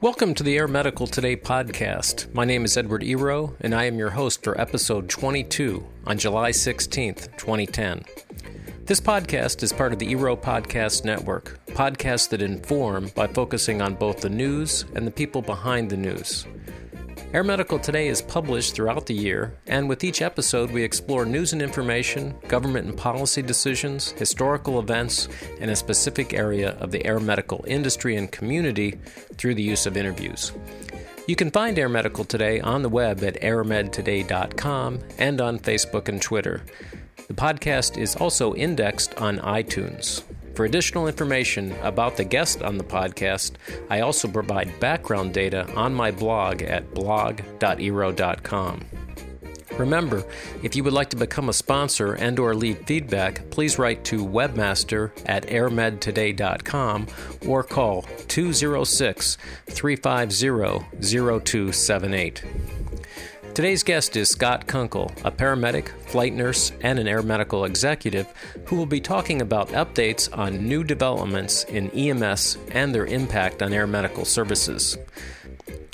Welcome to the Air Medical Today podcast. My name is Edward Ero, and I am your host for episode 22 on July 16th, 2010. This podcast is part of the Ero Podcast Network, podcasts that inform by focusing on both the news and the people behind the news. Air Medical Today is published throughout the year, and with each episode we explore news and information, government and policy decisions, historical events, and a specific area of the air medical industry and community through the use of interviews. You can find Air Medical Today on the web at airmedtoday.com and on Facebook and Twitter. The podcast is also indexed on iTunes. For additional information about the guest on the podcast, I also provide background data on my blog at blog.ero.com. Remember, if you would like to become a sponsor and or leave feedback, please write to webmaster at airmedtoday.com or call 206-350-0278. Today's guest is Scott Kunkel, a paramedic, flight nurse, and an air medical executive who will be talking about updates on new developments in EMS and their impact on air medical services.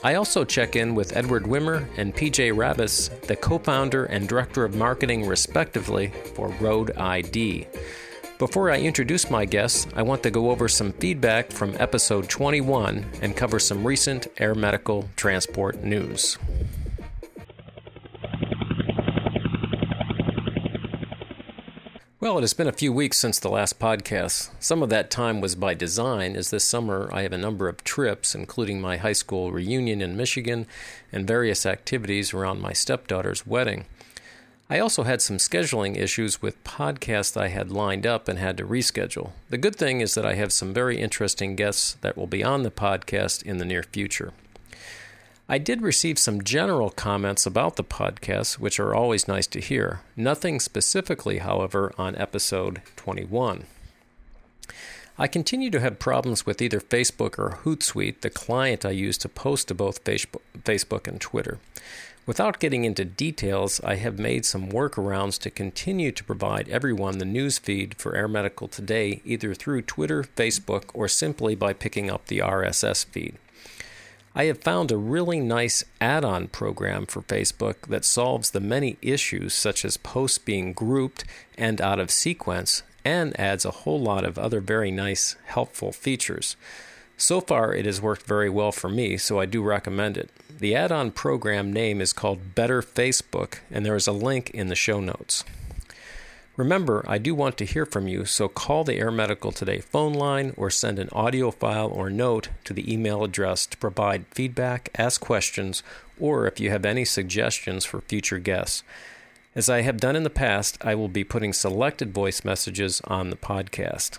I also check in with Edward Wimmer and PJ Rabis, the co-founder and director of marketing respectively for Road ID. Before I introduce my guests, I want to go over some feedback from episode 21 and cover some recent air medical transport news. Well, it has been a few weeks since the last podcast. Some of that time was by design, as this summer I have a number of trips, including my high school reunion in Michigan and various activities around my stepdaughter's wedding. I also had some scheduling issues with podcasts I had lined up and had to reschedule. The good thing is that I have some very interesting guests that will be on the podcast in the near future. I did receive some general comments about the podcast, which are always nice to hear. Nothing specifically, however, on episode 21. I continue to have problems with either Facebook or Hootsuite, the client I use to post to both Facebook and Twitter. Without getting into details, I have made some workarounds to continue to provide everyone the news feed for Air Medical Today, either through Twitter, Facebook, or simply by picking up the RSS feed. I have found a really nice add-on program for Facebook that solves the many issues such as posts being grouped and out of sequence and adds a whole lot of other very nice, helpful features. So far, it has worked very well for me, so I do recommend it. The add-on program name is called Better Facebook, and there is a link in the show notes. Remember, I do want to hear from you, so call the Air Medical Today phone line or send an audio file or note to the email address to provide feedback, ask questions, or if you have any suggestions for future guests. As I have done in the past, I will be putting selected voice messages on the podcast.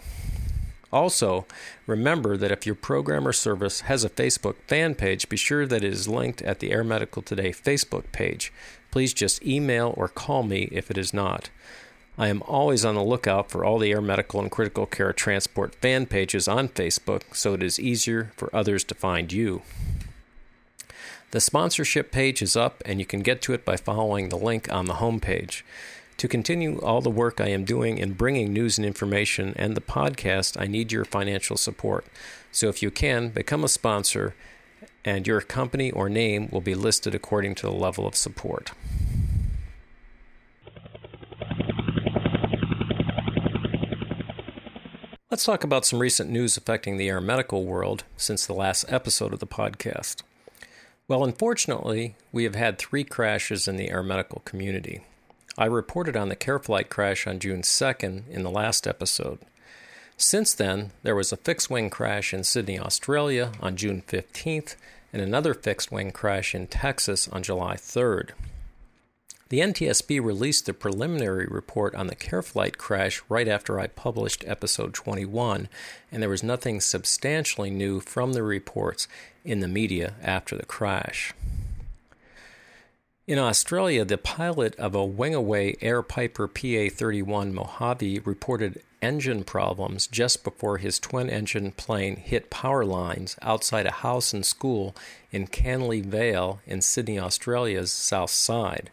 Also, remember that if your program or service has a Facebook fan page, be sure that it is linked at the Air Medical Today Facebook page. Please just email or call me if it is not. I am always on the lookout for all the air medical and critical care transport fan pages on Facebook, so it is easier for others to find you. The sponsorship page is up, and you can get to it by following the link on the homepage. To continue all the work I am doing in bringing news and information and the podcast, I need your financial support. So if you can, become a sponsor, and your company or name will be listed according to the level of support. Let's talk about some recent news affecting the air medical world since the last episode of the podcast. Well, unfortunately, we have had three crashes in the air medical community. I reported on the CareFlight crash on June 2nd in the last episode. Since then, there was a fixed-wing crash in Sydney, Australia on June 15th and another fixed-wing crash in Texas on July 3rd. The NTSB released the preliminary report on the CareFlight crash right after I published episode 21, and there was nothing substantially new from the reports in the media after the crash. In Australia, the pilot of a Wingaway Air Piper PA-31 Mojave reported engine problems just before his twin-engine plane hit power lines outside a house and school in Canley Vale in Sydney, Australia's south side.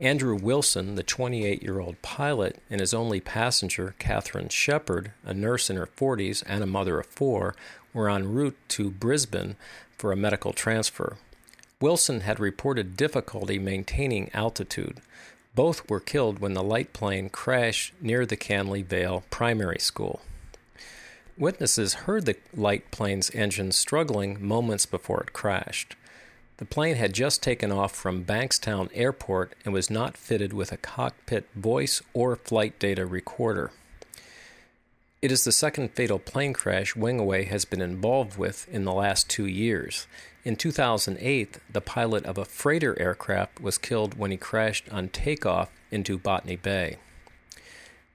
Andrew Wilson, the 28-year-old pilot, and his only passenger, Catherine Shepherd, a nurse in her 40s and a mother of four, were en route to Brisbane for a medical transfer. Wilson had reported difficulty maintaining altitude. Both were killed when the light plane crashed near the Canley Vale Primary School. Witnesses heard the light plane's engine struggling moments before it crashed. The plane had just taken off from Bankstown Airport and was not fitted with a cockpit voice or flight data recorder. It is the second fatal plane crash Wingaway has been involved with in the last 2 years. In 2008, the pilot of a freighter aircraft was killed when he crashed on takeoff into Botany Bay.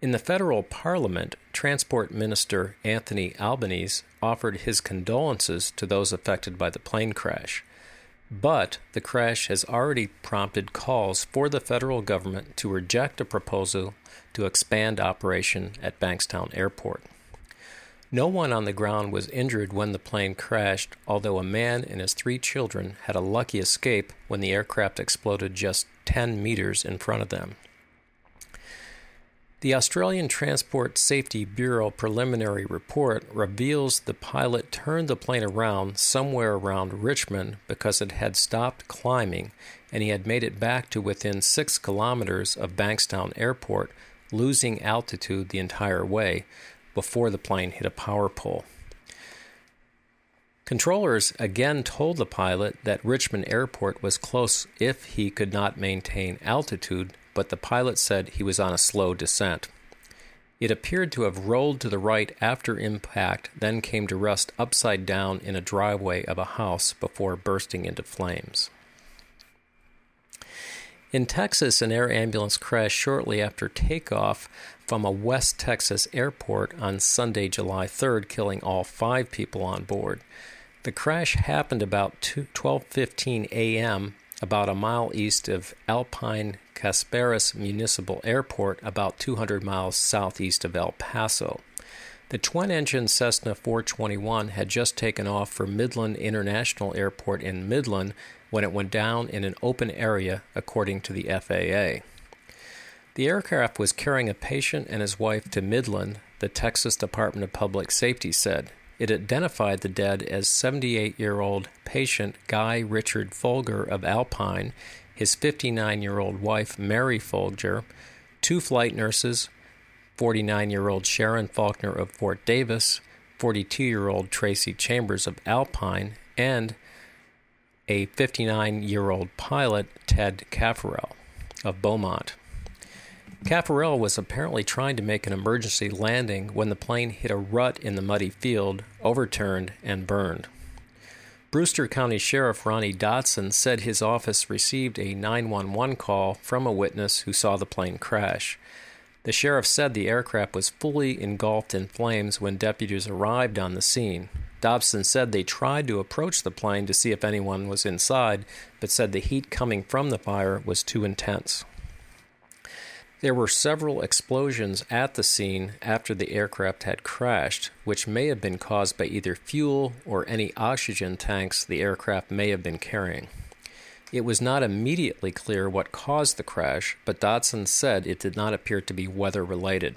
In the federal parliament, Transport Minister Anthony Albanese offered his condolences to those affected by the plane crash. But the crash has already prompted calls for the federal government to reject a proposal to expand operation at Bankstown Airport. No one on the ground was injured when the plane crashed, although a man and his 3 children had a lucky escape when the aircraft exploded just 10 meters in front of them. The Australian Transport Safety Bureau preliminary report reveals the pilot turned the plane around somewhere around Richmond because it had stopped climbing, and he had made it back to within 6 kilometers of Bankstown Airport, losing altitude the entire way, before the plane hit a power pole. Controllers again told the pilot that Richmond Airport was close if he could not maintain altitude, but the pilot said he was on a slow descent. It appeared to have rolled to the right after impact, then came to rest upside down in a driveway of a house before bursting into flames. In Texas, an air ambulance crashed shortly after takeoff from a West Texas airport on Sunday, July 3rd, killing all 5 people on board. The crash happened about 12:15 a.m., about a mile east of Alpine, Casparis Municipal Airport, about 200 miles southeast of El Paso. The twin-engine Cessna 421 had just taken off for Midland International Airport in Midland when it went down in an open area, according to the FAA. The aircraft was carrying a patient and his wife to Midland, the Texas Department of Public Safety said. It identified the dead as 78-year-old patient Guy Richard Folger of Alpine, his 59-year-old wife Mary Folger, 2 flight nurses, 49-year-old Sharon Faulkner of Fort Davis, 42-year-old Tracy Chambers of Alpine, and a 59-year-old pilot Ted Caffarel of Beaumont. Caffarel was apparently trying to make an emergency landing when the plane hit a rut in the muddy field, overturned, and burned. Brewster County Sheriff Ronnie Dotson said his office received a 911 call from a witness who saw the plane crash. The sheriff said the aircraft was fully engulfed in flames when deputies arrived on the scene. Dotson said they tried to approach the plane to see if anyone was inside, but said the heat coming from the fire was too intense. There were several explosions at the scene after the aircraft had crashed, which may have been caused by either fuel or any oxygen tanks the aircraft may have been carrying. It was not immediately clear what caused the crash, but Dotson said it did not appear to be weather-related.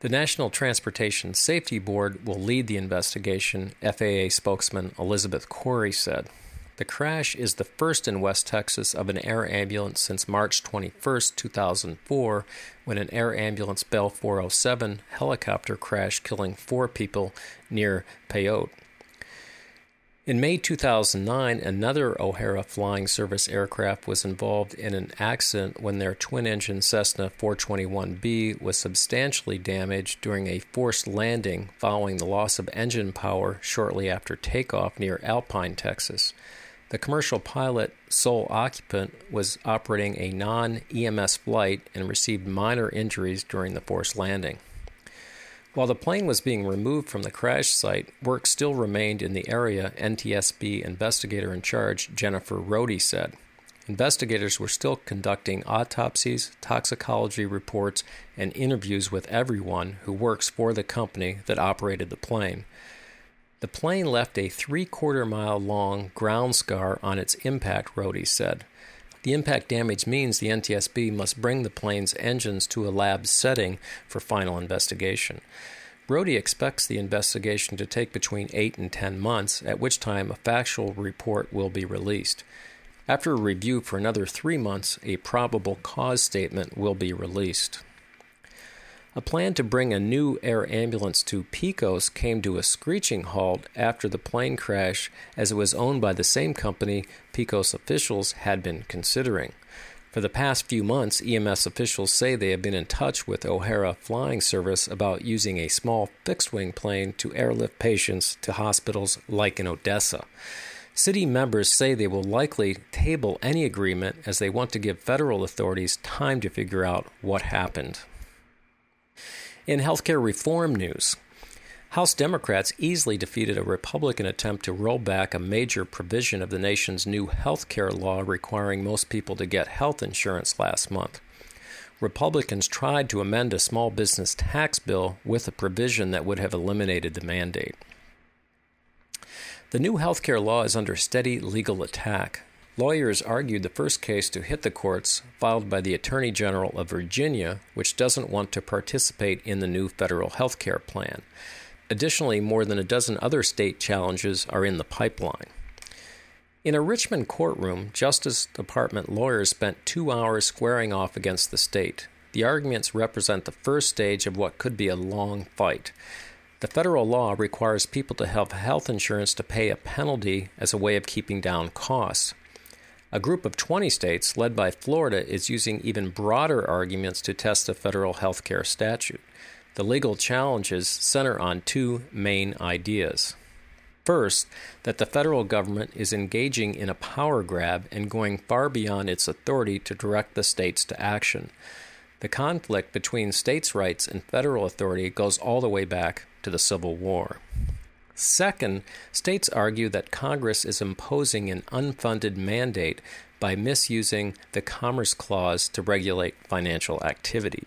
The National Transportation Safety Board will lead the investigation, FAA spokesman Elizabeth Corey said. The crash is the first in West Texas of an air ambulance since March 21, 2004, when an air ambulance Bell 407 helicopter crashed, killing 4 people near Payote. In May 2009, another O'Hara Flying Service aircraft was involved in an accident when their twin-engine Cessna 421B was substantially damaged during a forced landing following the loss of engine power shortly after takeoff near Alpine, Texas. The commercial pilot, sole occupant, was operating a non-EMS flight and received minor injuries during the forced landing. While the plane was being removed from the crash site, work still remained in the area, NTSB investigator in charge Jennifer Rohde said. Investigators were still conducting autopsies, toxicology reports, and interviews with everyone who works for the company that operated the plane. The plane left a 3/4 mile long ground scar on its impact, Rohde said. The impact damage means the NTSB must bring the plane's engines to a lab setting for final investigation. Brody expects the investigation to take between 8 and 10 months, at which time a factual report will be released. After a review for another 3 months, a probable cause statement will be released. A plan to bring a new air ambulance to Pecos came to a screeching halt after the plane crash, as it was owned by the same company Pecos officials had been considering. For the past few months, EMS officials say they have been in touch with O'Hara Flying Service about using a small fixed-wing plane to airlift patients to hospitals like in Odessa. City members say they will likely table any agreement as they want to give federal authorities time to figure out what happened. In healthcare reform news, House Democrats easily defeated a Republican attempt to roll back a major provision of the nation's new health care law requiring most people to get health insurance last month. Republicans tried to amend a small business tax bill with a provision that would have eliminated the mandate. The new healthcare law is under steady legal attack. Lawyers argued the first case to hit the courts, filed by the Attorney General of Virginia, which doesn't want to participate in the new federal healthcare plan. Additionally, more than a dozen other state challenges are in the pipeline. In a Richmond courtroom, Justice Department lawyers spent 2 hours squaring off against the state. The arguments represent the first stage of what could be a long fight. The federal law requires people to have health insurance to pay a penalty as a way of keeping down costs. A group of 20 states, led by Florida, is using even broader arguments to test the federal health care statute. The legal challenges center on two main ideas. First, that the federal government is engaging in a power grab and going far beyond its authority to direct the states to action. The conflict between states' rights and federal authority goes all the way back to the Civil War. Second, states argue that Congress is imposing an unfunded mandate by misusing the Commerce Clause to regulate financial activity.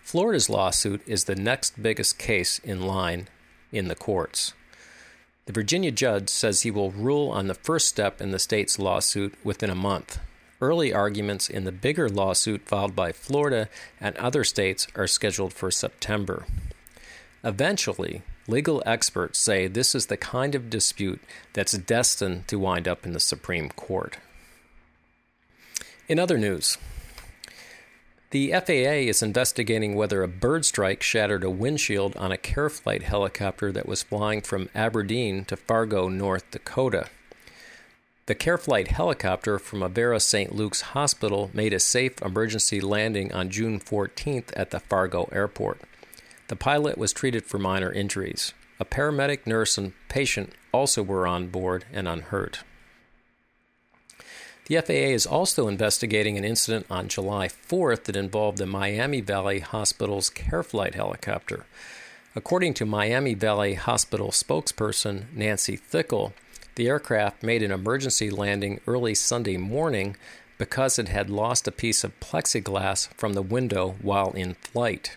Florida's lawsuit is the next biggest case in line in the courts. The Virginia judge says he will rule on the first step in the state's lawsuit within a month. Early arguments in the bigger lawsuit filed by Florida and other states are scheduled for September. Eventually, legal experts say this is the kind of dispute that's destined to wind up in the Supreme Court. In other news, the FAA is investigating whether a bird strike shattered a windshield on a CareFlight helicopter that was flying from Aberdeen to Fargo, North Dakota. The CareFlight helicopter from Avera St. Luke's Hospital made a safe emergency landing on June 14th at the Fargo airport. The pilot was treated for minor injuries. A paramedic, nurse, and patient also were on board and unhurt. The FAA is also investigating an incident on July 4th that involved the Miami Valley Hospital's CareFlight helicopter. According to Miami Valley Hospital spokesperson Nancy Thickle, the aircraft made an emergency landing early Sunday morning because it had lost a piece of plexiglass from the window while in flight.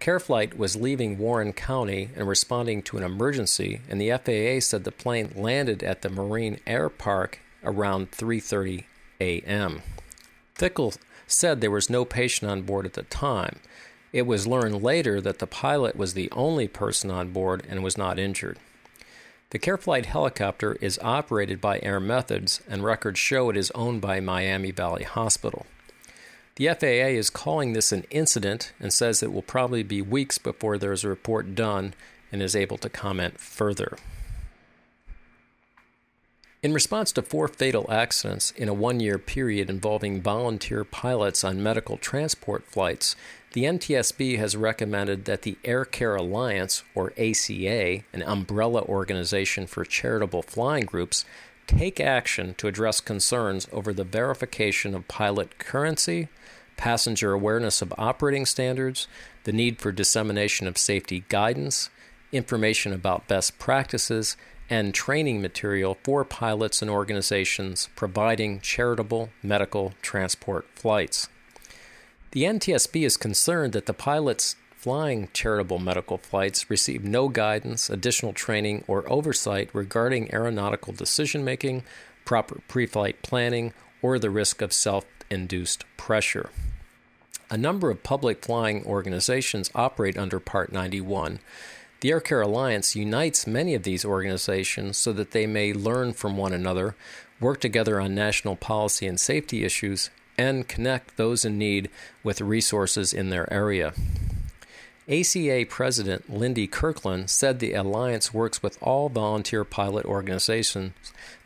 CareFlight was leaving Warren County and responding to an emergency, and the FAA said the plane landed at the Marine Air Park around 3:30 a.m. Thickle said there was no patient on board at the time. It was learned later that the pilot was the only person on board and was not injured. The CareFlight helicopter is operated by Air Methods, and records show it is owned by Miami Valley Hospital. The FAA is calling this an incident and says it will probably be weeks before there is a report done and is able to comment further. In response to 4 fatal accidents in a 1-year period involving volunteer pilots on medical transport flights, the NTSB has recommended that the Air Care Alliance, or ACA, an umbrella organization for charitable flying groups, take action to address concerns over the verification of pilot currency, passenger awareness of operating standards, the need for dissemination of safety guidance, information about best practices, and training material for pilots and organizations providing charitable medical transport flights. The NTSB is concerned that the pilots flying charitable medical flights receive no guidance, additional training, or oversight regarding aeronautical decision-making, proper pre-flight planning, or the risk of self-induced pressure. A number of public flying organizations operate under Part 91. The Air Care Alliance unites many of these organizations so that they may learn from one another, work together on national policy and safety issues, and connect those in need with resources in their area. ACA President Lindy Kirkland said the Alliance works with all volunteer pilot organizations,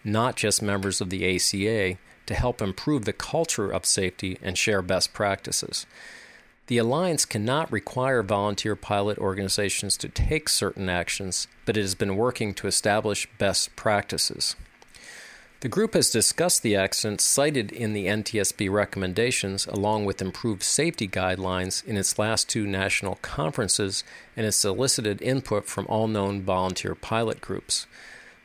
not just members of the ACA, to help improve the culture of safety and share best practices. The Alliance cannot require volunteer pilot organizations to take certain actions, but it has been working to establish best practices. The group has discussed the accidents cited in the NTSB recommendations along with improved safety guidelines in its last two national conferences and has solicited input from all known volunteer pilot groups.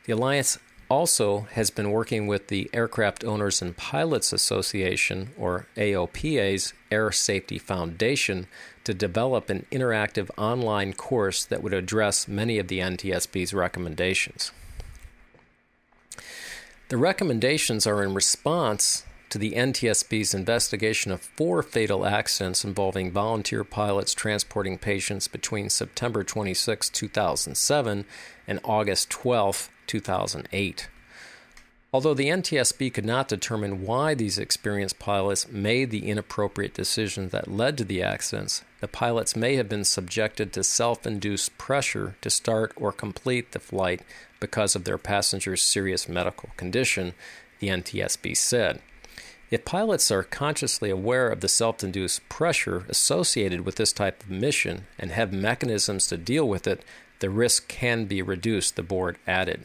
The Alliance also has been working with the Aircraft Owners and Pilots Association, or AOPA's, Air Safety Foundation to develop an interactive online course that would address many of the NTSB's recommendations. The recommendations are in response to the NTSB's investigation of four fatal accidents involving volunteer pilots transporting patients between September 26, 2007 and August 12, 2008. Although the NTSB could not determine why these experienced pilots made the inappropriate decisions that led to the accidents, the pilots may have been subjected to self-induced pressure to start or complete the flight because of their passenger's serious medical condition, the NTSB said. If pilots are consciously aware of the self-induced pressure associated with this type of mission and have mechanisms to deal with it, the risk can be reduced, the board added.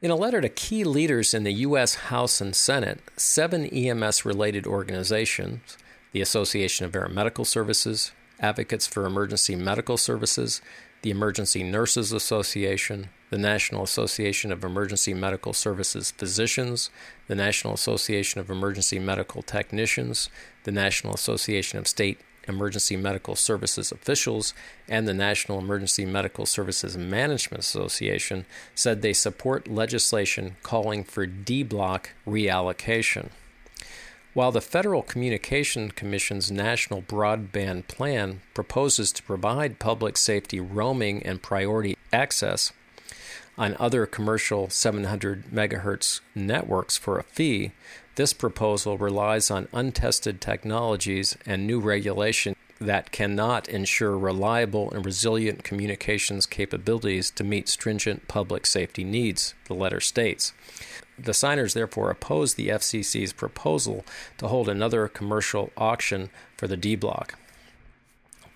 In a letter to key leaders in the U.S. House and Senate, seven EMS-related organizations, the Association of Aeromedical Services, Advocates for Emergency Medical Services, the Emergency Nurses Association, the National Association of Emergency Medical Services Physicians, the National Association of Emergency Medical Technicians, the National Association of State Emergency Medical Services Officials, and the National Emergency Medical Services Management Association said they support legislation calling for D-block reallocation. While the Federal Communications Commission's National Broadband Plan proposes to provide public safety roaming and priority access on other commercial 700 megahertz networks for a fee, this proposal relies on untested technologies and new regulation that cannot ensure reliable and resilient communications capabilities to meet stringent public safety needs, the letter states. The signers therefore oppose the FCC's proposal to hold another commercial auction for the D-block.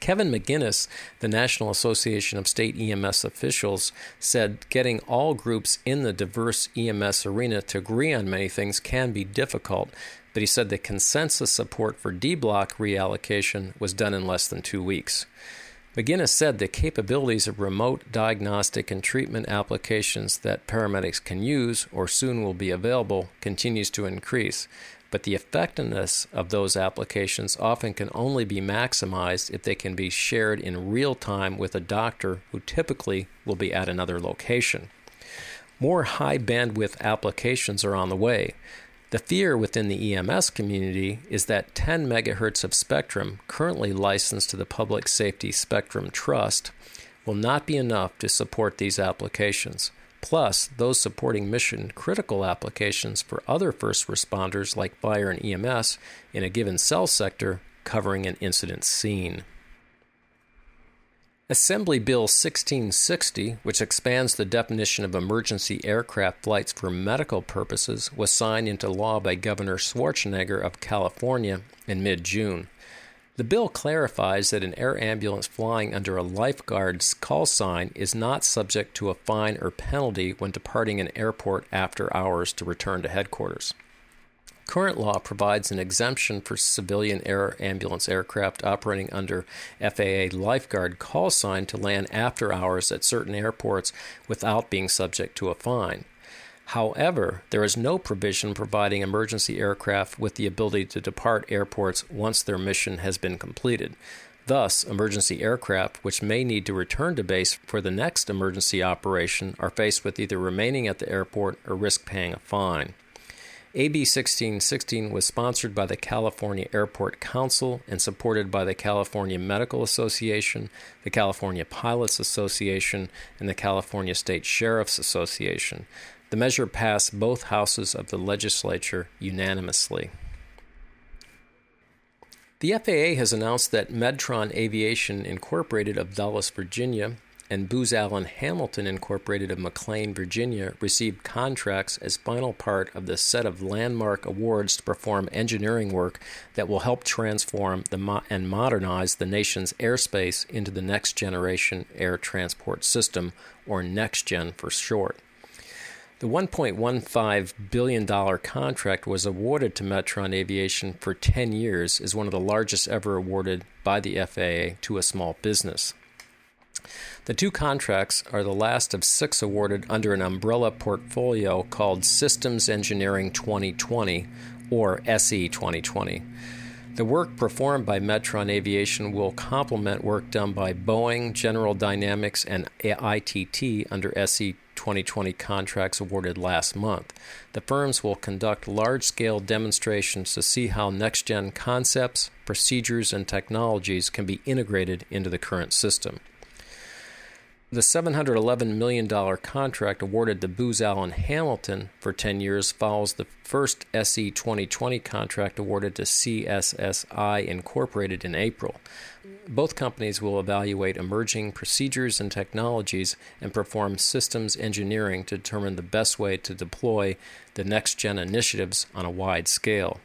Kevin McGinnis, the National Association of State EMS Officials, said getting all groups in the diverse EMS arena to agree on many things can be difficult, but he said the consensus support for D-block reallocation was done in less than 2 weeks. McGinnis said the capabilities of remote diagnostic and treatment applications that paramedics can use or soon will be available continues to increase, but the effectiveness of those applications often can only be maximized if they can be shared in real time with a doctor who typically will be at another location. More high-bandwidth applications are on the way. The fear within the EMS community is that 10 megahertz of spectrum, currently licensed to the Public Safety Spectrum Trust, will not be enough to support these applications. Plus, those supporting mission-critical applications for other first responders like fire and EMS in a given cell sector covering an incident scene. Assembly Bill 1660, which expands the definition of emergency aircraft flights for medical purposes, was signed into law by Governor Schwarzenegger of California in mid-June. The bill clarifies that an air ambulance flying under a lifeguard's call sign is not subject to a fine or penalty when departing an airport after hours to return to headquarters. Current law provides an exemption for civilian air ambulance aircraft operating under FAA lifeguard call sign to land after hours at certain airports without being subject to a fine. However, there is no provision providing emergency aircraft with the ability to depart airports once their mission has been completed. Thus, emergency aircraft, which may need to return to base for the next emergency operation, are faced with either remaining at the airport or risk paying a fine. AB 1616 was sponsored by the California Airport Council and supported by the California Medical Association, the California Pilots Association, and the California State Sheriff's Association. The measure passed both houses of the legislature unanimously. The FAA has announced that Medtron Aviation Incorporated of Dulles, Virginia, and Booz Allen Hamilton Incorporated of McLean, Virginia, received contracts as final part of the set of landmark awards to perform engineering work that will help transform and modernize the nation's airspace into the Next Generation Air Transport System, or NextGen for short. The $1.15 billion contract was awarded to Medtron Aviation for 10 years, is one of the largest ever awarded by the FAA to a small business. The two contracts are the last of six awarded under an umbrella portfolio called Systems Engineering 2020, or SE 2020. The work performed by Medtron Aviation will complement work done by Boeing, General Dynamics, and ITT under SE 2020 contracts awarded last month. The firms will conduct large-scale demonstrations to see how next-gen concepts, procedures, and technologies can be integrated into the current system. The $711 million contract awarded to Booz Allen Hamilton for 10 years follows the first SE 2020 contract awarded to CSSI Incorporated in April. Both companies will evaluate emerging procedures and technologies and perform systems engineering to determine the best way to deploy the next-gen initiatives on a wide scale.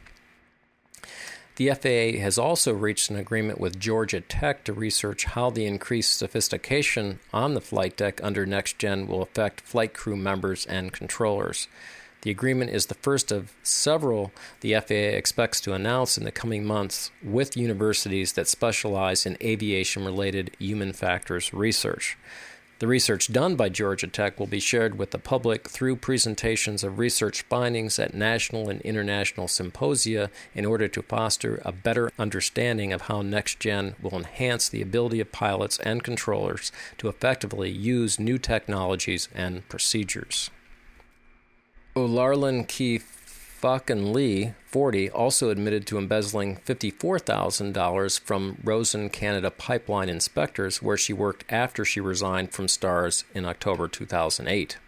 The FAA has also reached an agreement with Georgia Tech to research how the increased sophistication on the flight deck under NextGen will affect flight crew members and controllers. The agreement is the first of several the FAA expects to announce in the coming months with universities that specialize in aviation-related human factors research. The research done by Georgia Tech will be shared with the public through presentations of research findings at national and international symposia in order to foster a better understanding of how NextGen will enhance the ability of pilots and controllers to effectively use new technologies and procedures. O'Larlin Keefe Bakken Lee, 40, also admitted to embezzling $54,000 from Rosen Canada Pipeline inspectors, where she worked after she resigned from STARS in October 2008.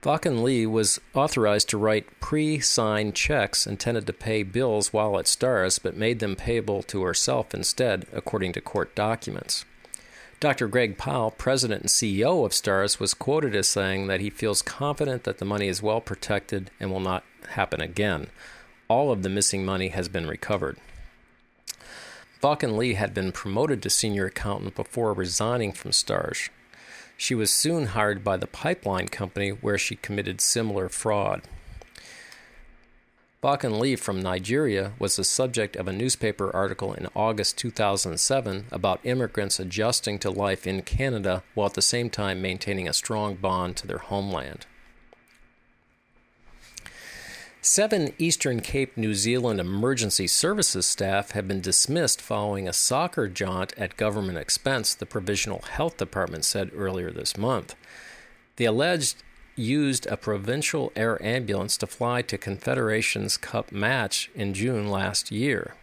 Bakken Lee was authorized to write pre-signed checks intended to pay bills while at STARS, but made them payable to herself instead, according to court documents. Dr. Greg Powell, president and CEO of STARS, was quoted as saying that he feels confident that the money is well protected and will not happen again. All of the missing money has been recovered. Bakken Lee had been promoted to senior accountant before resigning from STARS. She was soon hired by the pipeline company where she committed similar fraud. Bakken Lee from Nigeria was the subject of a newspaper article in August 2007 about immigrants adjusting to life in Canada while at the same time maintaining a strong bond to their homeland. 7 Eastern Cape, New Zealand emergency services staff have been dismissed following a soccer jaunt at government expense, the Provincial Health Department said earlier this month. The alleged used a provincial air ambulance to fly to Confederations Cup match in June last year.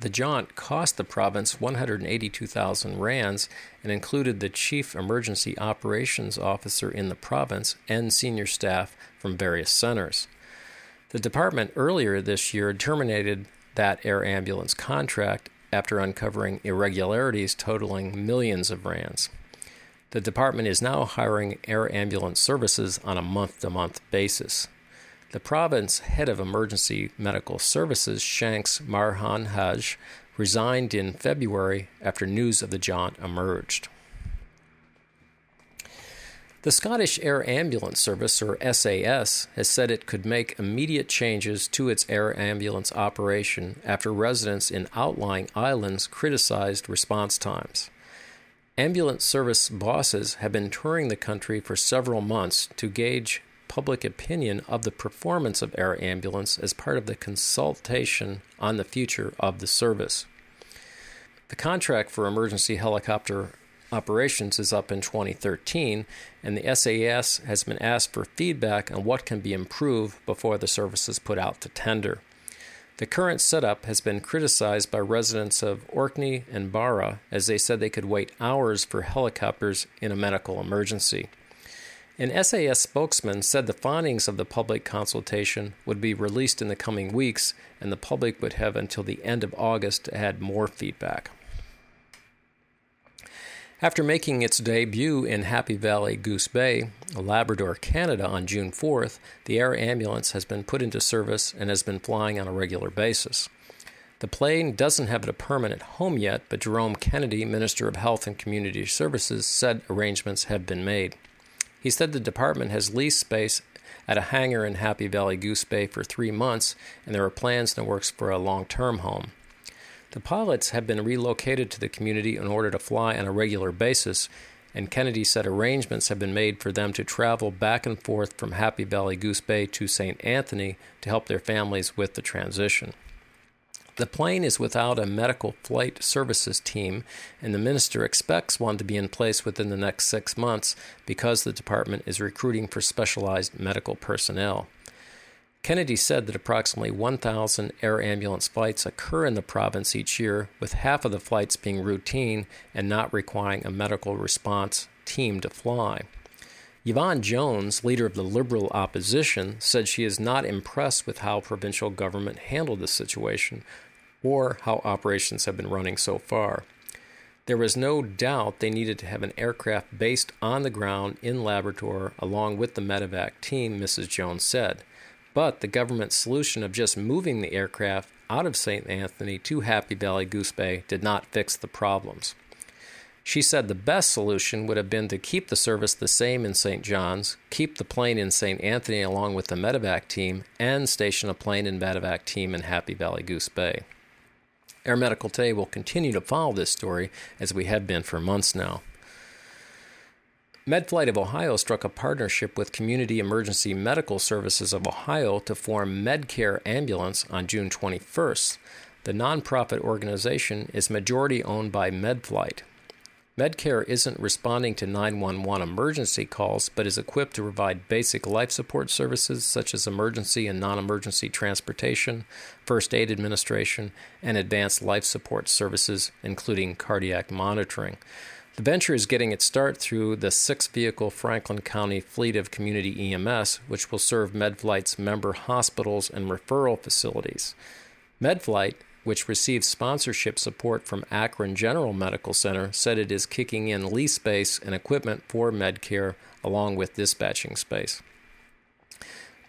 The jaunt cost the province 182,000 rands and included the chief emergency operations officer in the province and senior staff from various centers. The department earlier this year terminated that air ambulance contract after uncovering irregularities totaling millions of rands. The department is now hiring air ambulance services on a month-to-month basis. The province head of emergency medical services, Shanks Marhan Haj, resigned in February after news of the jaunt emerged. The Scottish Air Ambulance Service, or SAS, has said it could make immediate changes to its air ambulance operation after residents in outlying islands criticized response times. Ambulance service bosses have been touring the country for several months to gauge public opinion of the performance of air ambulance as part of the consultation on the future of the service. The contract for emergency helicopter operations is up in 2013, and the SAS has been asked for feedback on what can be improved before the service is put out to tender. The current setup has been criticized by residents of Orkney and Barra, as they said they could wait hours for helicopters in a medical emergency. An SAS spokesman said the findings of the public consultation would be released in the coming weeks, and the public would have until the end of August to add more feedback. After making its debut in Happy Valley Goose Bay, Labrador, Canada, on June 4th, the air ambulance has been put into service and has been flying on a regular basis. The plane doesn't have a permanent home yet, but Jerome Kennedy, Minister of Health and Community Services, said arrangements have been made. He said the department has leased space at a hangar in Happy Valley Goose Bay for 3 months, and there are plans in the works for a long-term home. The pilots have been relocated to the community in order to fly on a regular basis, and Kennedy said arrangements have been made for them to travel back and forth from Happy Valley Goose Bay to St. Anthony to help their families with the transition. The plane is without a medical flight services team, and the minister expects one to be in place within the next 6 months because the department is recruiting for specialized medical personnel. Kennedy said that approximately 1,000 air ambulance flights occur in the province each year, with half of the flights being routine and not requiring a medical response team to fly. Yvonne Jones, leader of the Liberal opposition, said she is not impressed with how provincial government handled the situation or how operations have been running so far. There was no doubt they needed to have an aircraft based on the ground in Labrador along with the medevac team, Mrs. Jones said. But the government's solution of just moving the aircraft out of St. Anthony to Happy Valley Goose Bay did not fix the problems. She said the best solution would have been to keep the service the same in St. John's, keep the plane in St. Anthony along with the medevac team, and station a plane and medevac team in Happy Valley Goose Bay. Air Medical Today will continue to follow this story, as we have been for months now. MedFlight of Ohio struck a partnership with Community Emergency Medical Services of Ohio to form MedCare Ambulance on June 21st. The nonprofit organization is majority owned by MedFlight. MedCare isn't responding to 911 emergency calls, but is equipped to provide basic life support services such as emergency and non-emergency transportation, first aid administration, and advanced life support services, including cardiac monitoring. The venture is getting its start through the 6-vehicle Franklin County fleet of community EMS, which will serve MedFlight's member hospitals and referral facilities. MedFlight, which receives sponsorship support from Akron General Medical Center, said it is kicking in lease space and equipment for MedCare along with dispatching space.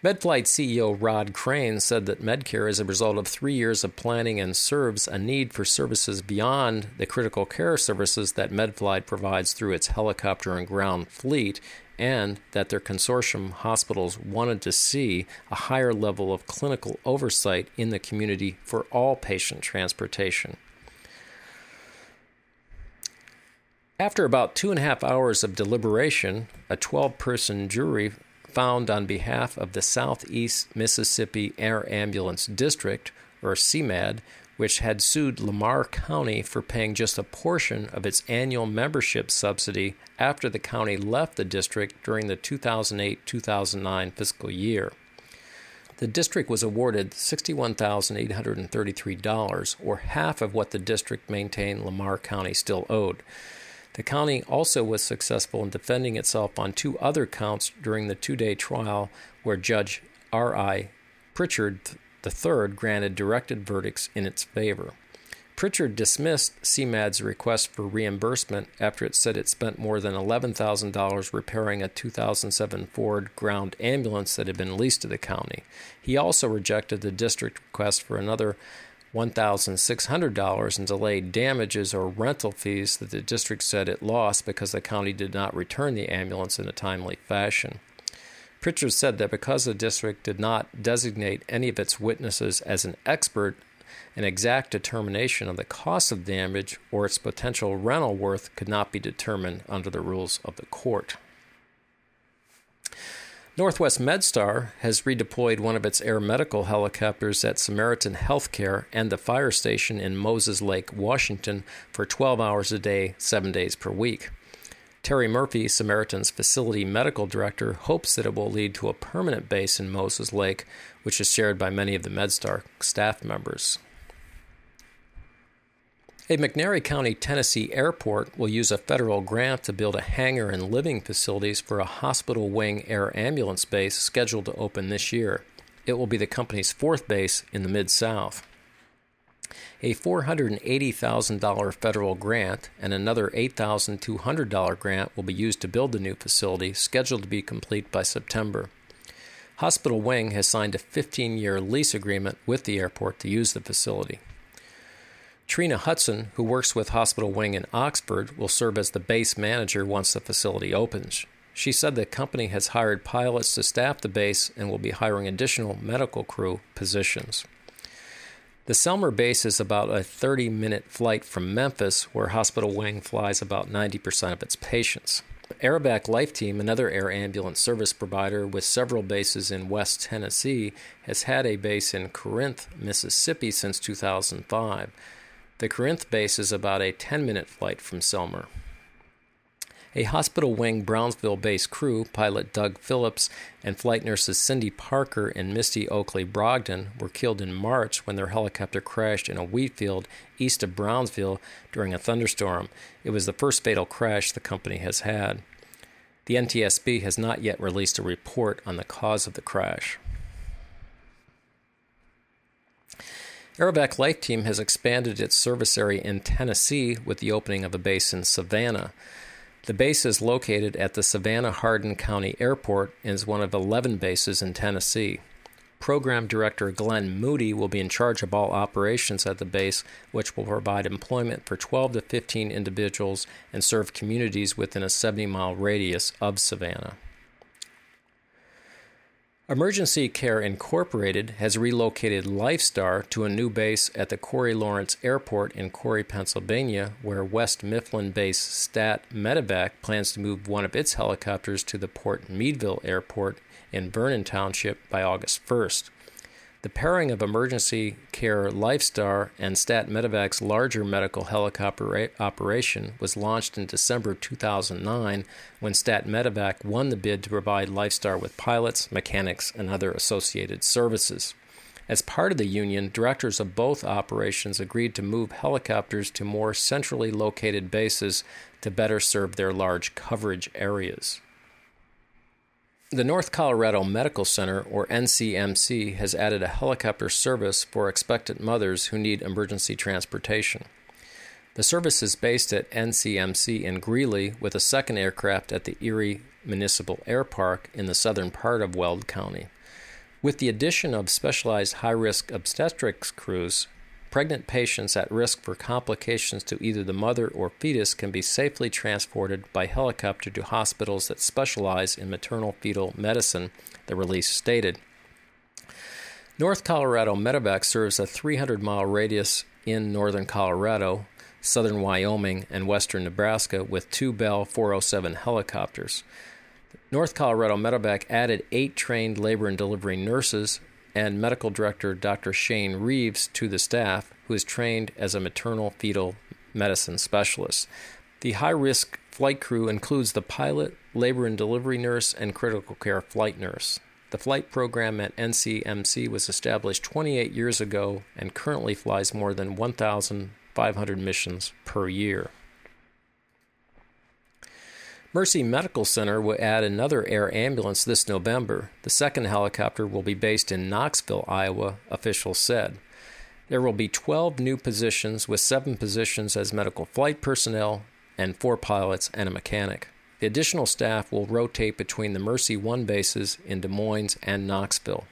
MedFlight CEO Rod Crane said that MedCare is a result of 3 years of planning and serves a need for services beyond the critical care services that MedFlight provides through its helicopter and ground fleet, and that their consortium hospitals wanted to see a higher level of clinical oversight in the community for all patient transportation. After about 2.5 hours of deliberation, a 12-person jury found on behalf of the Southeast Mississippi Air Ambulance District, or CMAD, which had sued Lamar County for paying just a portion of its annual membership subsidy after the county left the district during the 2008-2009 fiscal year. The district was awarded $61,833, or half of what the district maintained Lamar County still owed. The county also was successful in defending itself on 2 other counts during the 2-day trial where Judge R.I. Pritchard III granted directed verdicts in its favor. Pritchard dismissed CMAD's request for reimbursement after it said it spent more than $11,000 repairing a 2007 Ford ground ambulance that had been leased to the county. He also rejected the district request for another $1,600 in delayed damages or rental fees that the district said it lost because the county did not return the ambulance in a timely fashion. Pritchard said that because the district did not designate any of its witnesses as an expert, an exact determination of the cost of damage or its potential rental worth could not be determined under the rules of the court. Northwest MedStar has redeployed one of its air medical helicopters at Samaritan Healthcare and the fire station in Moses Lake, Washington, for 12 hours a day, 7 days per week. Terry Murphy, Samaritan's facility medical director, hopes that it will lead to a permanent base in Moses Lake, which is shared by many of the MedStar staff members. A McNairy County, Tennessee airport will use a federal grant to build a hangar and living facilities for a hospital wing air ambulance base scheduled to open this year. It will be the company's fourth base in the Mid-South. A $480,000 federal grant and another $8,200 grant will be used to build the new facility, scheduled to be complete by September. Hospital Wing has signed a 15-year lease agreement with the airport to use the facility. Trina Hudson, who works with Hospital Wing in Oxford, will serve as the base manager once the facility opens. She said the company has hired pilots to staff the base and will be hiring additional medical crew positions. The Selmer base is about a 30-minute flight from Memphis, where Hospital Wing flies about 90% of its patients. Airbac Life Team, another air ambulance service provider with several bases in West Tennessee, has had a base in Corinth, Mississippi since 2005. The Corinth base is about a 10-minute flight from Selmer. A Hospital Wing Brownsville-based crew, pilot Doug Phillips and flight nurses Cindy Parker and Misty Oakley-Brogdon, were killed in March when their helicopter crashed in a wheat field east of Brownsville during a thunderstorm. It was the first fatal crash the company has had. The NTSB has not yet released a report on the cause of the crash. Aerovac Life Team has expanded its service area in Tennessee with the opening of a base in Savannah. The base is located at the Savannah-Hardin County Airport and is one of 11 bases in Tennessee. Program Director Glenn Moody will be in charge of all operations at the base, which will provide employment for 12 to 15 individuals and serve communities within a 70-mile radius of Savannah. Emergency Care Incorporated has relocated LifeStar to a new base at the Corey Lawrence Airport in Corey, Pennsylvania, where West Mifflin-based STAT Medevac plans to move one of its helicopters to the Port Meadville Airport in Vernon Township by August 1st. The pairing of Emergency Care LifeStar and STAT Medevac's larger medical helicopter operation was launched in December 2009 when STAT Medevac won the bid to provide LifeStar with pilots, mechanics, and other associated services. As part of the union, directors of both operations agreed to move helicopters to more centrally located bases to better serve their large coverage areas. The North Colorado Medical Center, or NCMC, has added a helicopter service for expectant mothers who need emergency transportation. The service is based at NCMC in Greeley, with a second aircraft at the Erie Municipal Air Park in the southern part of Weld County. With the addition of specialized high-risk obstetrics crews, pregnant patients at risk for complications to either the mother or fetus can be safely transported by helicopter to hospitals that specialize in maternal-fetal medicine, the release stated. North Colorado Medevac serves a 300-mile radius in northern Colorado, southern Wyoming, and western Nebraska with two Bell 407 helicopters. North Colorado Medevac added 8 trained labor and delivery nurses and Medical Director Dr. Shane Reeves to the staff, who is trained as a maternal-fetal medicine specialist. The high-risk flight crew includes the pilot, labor and delivery nurse, and critical care flight nurse. The flight program at NCMC was established 28 years ago and currently flies more than 1,500 missions per year. Mercy Medical Center will add another air ambulance this November. The second helicopter will be based in Knoxville, Iowa, officials said. There will be 12 new positions, with 7 positions as medical flight personnel and 4 pilots and a mechanic. The additional staff will rotate between the Mercy 1 bases in Des Moines and Knoxville.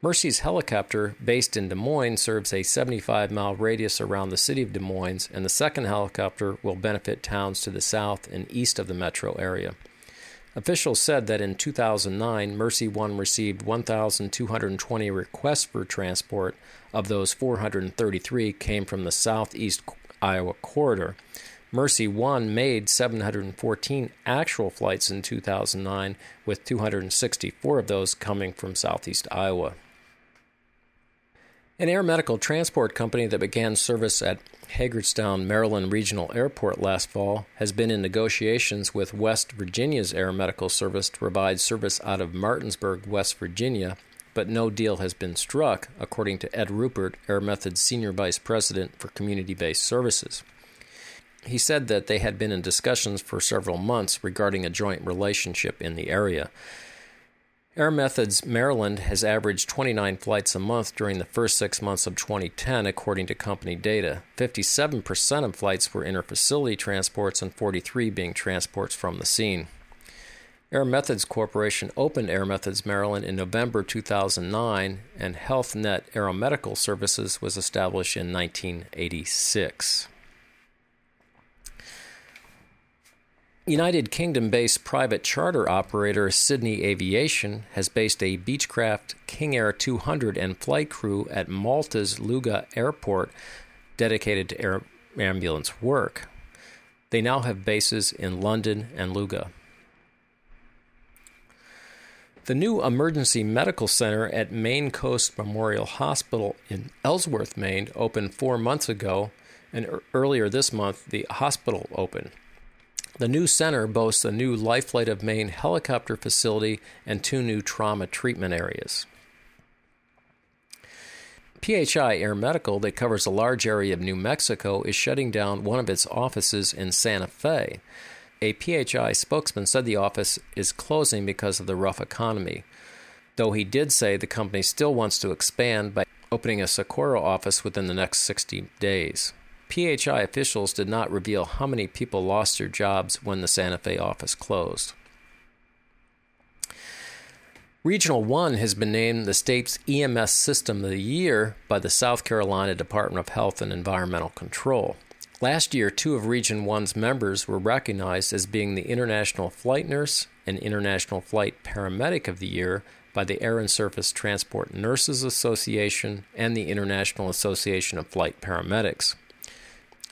Mercy's helicopter, based in Des Moines, serves a 75-mile radius around the city of Des Moines, and the second helicopter will benefit towns to the south and east of the metro area. Officials said that in 2009, Mercy 1 received 1,220 requests for transport. Of those, 433 came from the southeast Iowa corridor. Mercy One made 714 actual flights in 2009, with 264 of those coming from southeast Iowa. An air medical transport company that began service at Hagerstown, Maryland Regional Airport last fall has been in negotiations with West Virginia's Air Medical Service to provide service out of Martinsburg, West Virginia, but no deal has been struck, according to Ed Rupert, Air Method's Senior Vice President for Community-Based Services. He said that they had been in discussions for several months regarding a joint relationship in the area. Air Methods Maryland has averaged 29 flights a month during the first 6 months of 2010, according to company data. 57% of flights were interfacility transports and 43 being transports from the scene. Air Methods Corporation opened Air Methods Maryland in November 2009, and HealthNet Aeromedical Services was established in 1986. United Kingdom-based private charter operator Sydney Aviation has based a Beechcraft King Air 200 and flight crew at Malta's Luga Airport dedicated to air ambulance work. They now have bases in London and Luga. The new Emergency Medical Center at Maine Coast Memorial Hospital in Ellsworth, Maine, opened 4 months ago, and earlier this month the hospital opened. The new center boasts a new Lifelight of Maine helicopter facility and 2 new trauma treatment areas. PHI Air Medical, that covers a large area of New Mexico, is shutting down one of its offices in Santa Fe. A PHI spokesman said the office is closing because of the rough economy, though he did say the company still wants to expand by opening a Socorro office within the next 60 days. PHI officials did not reveal how many people lost their jobs when the Santa Fe office closed. Regional 1 has been named the state's EMS System of the Year by the South Carolina Department of Health and Environmental Control. Last year, 2 of Region 1's members were recognized as being the International Flight Nurse and International Flight Paramedic of the Year by the Air and Surface Transport Nurses Association and the International Association of Flight Paramedics.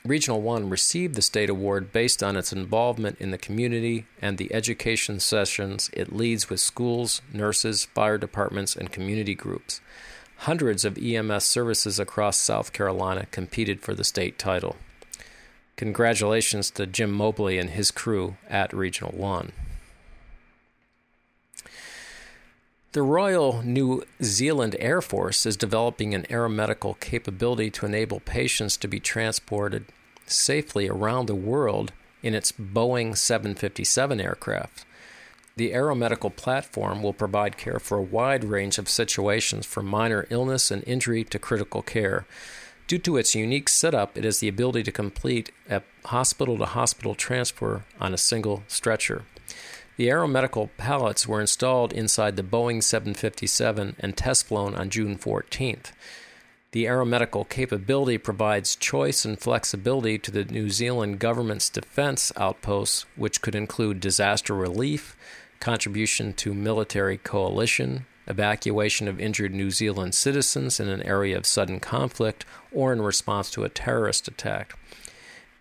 Regional 1 received the state award based on its involvement in the community and the education sessions it leads with schools, nurses, fire departments, and community groups. Hundreds of EMS services across South Carolina competed for the state title. Congratulations to Jim Mobley and his crew at Regional 1. The Royal New Zealand Air Force is developing an aeromedical capability to enable patients to be transported safely around the world in its Boeing 757 aircraft. The aeromedical platform will provide care for a wide range of situations, from minor illness and injury to critical care. Due to its unique setup, it has the ability to complete a hospital-to-hospital transfer on a single stretcher. The aeromedical pallets were installed inside the Boeing 757 and test flown on June 14th. The aeromedical capability provides choice and flexibility to the New Zealand government's defense outposts, which could include disaster relief, contribution to military coalition, evacuation of injured New Zealand citizens in an area of sudden conflict, or in response to a terrorist attack.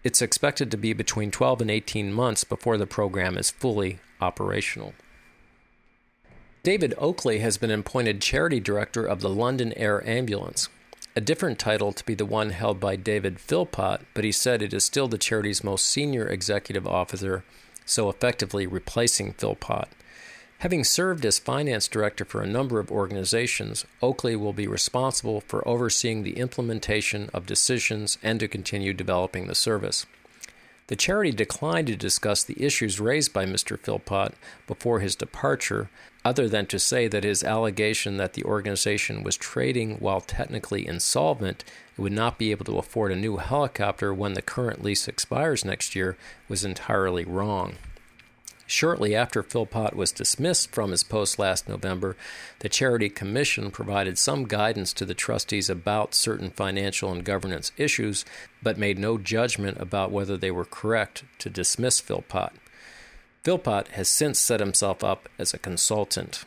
It's expected to be between 12 and 18 months before the program is fully operational. David Oakley has been appointed charity director of the London Air Ambulance, a different title to be the one held by David Philpott, but he said it is still the charity's most senior executive officer, so effectively replacing Philpott. Having served as finance director for a number of organizations, Oakley will be responsible for overseeing the implementation of decisions and to continue developing the service. The charity declined to discuss the issues raised by Mr. Philpott before his departure, other than to say that his allegation that the organization was trading while technically insolvent and would not be able to afford a new helicopter when the current lease expires next year was entirely wrong. Shortly after Philpott was dismissed from his post last November, the Charity Commission provided some guidance to the trustees about certain financial and governance issues, but made no judgment about whether they were correct to dismiss Philpott. Philpott has since set himself up as a consultant.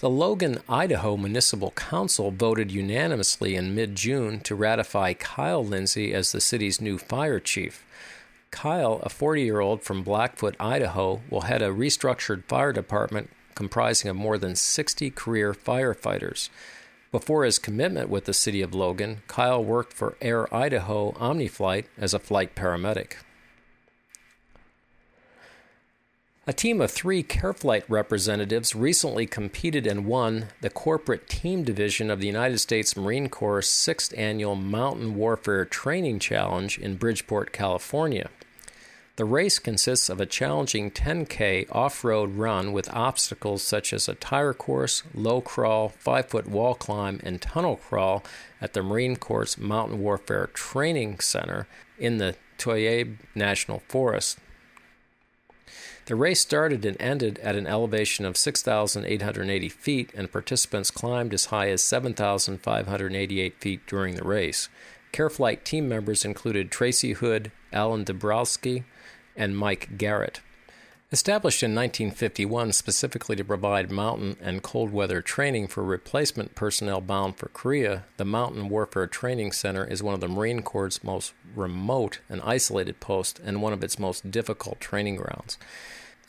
The Logan, Idaho Municipal Council voted unanimously in mid-June to ratify Kyle Lindsey as the city's new fire chief. Kyle, a 40-year-old from Blackfoot, Idaho, will head a restructured fire department comprising of more than 60 career firefighters. Before his commitment with the city of Logan, Kyle worked for Air Idaho Omniflight as a flight paramedic. A team of 3 CareFlight representatives recently competed and won the Corporate Team Division of the United States Marine Corps' 6th Annual Mountain Warfare Training Challenge in Bridgeport, California. The race consists of a challenging 10K off-road run with obstacles such as a tire course, low crawl, 5-foot wall climb, and tunnel crawl at the Marine Corps' Mountain Warfare Training Center in the Toyabe National Forest. The race started and ended at an elevation of 6,880 feet, and participants climbed as high as 7,588 feet during the race. CareFlight team members included Tracy Hood, Alan Dabrowski, and Mike Garrett. Established in 1951 specifically to provide mountain and cold weather training for replacement personnel bound for Korea, the Mountain Warfare Training Center is one of the Marine Corps' most remote and isolated posts and one of its most difficult training grounds.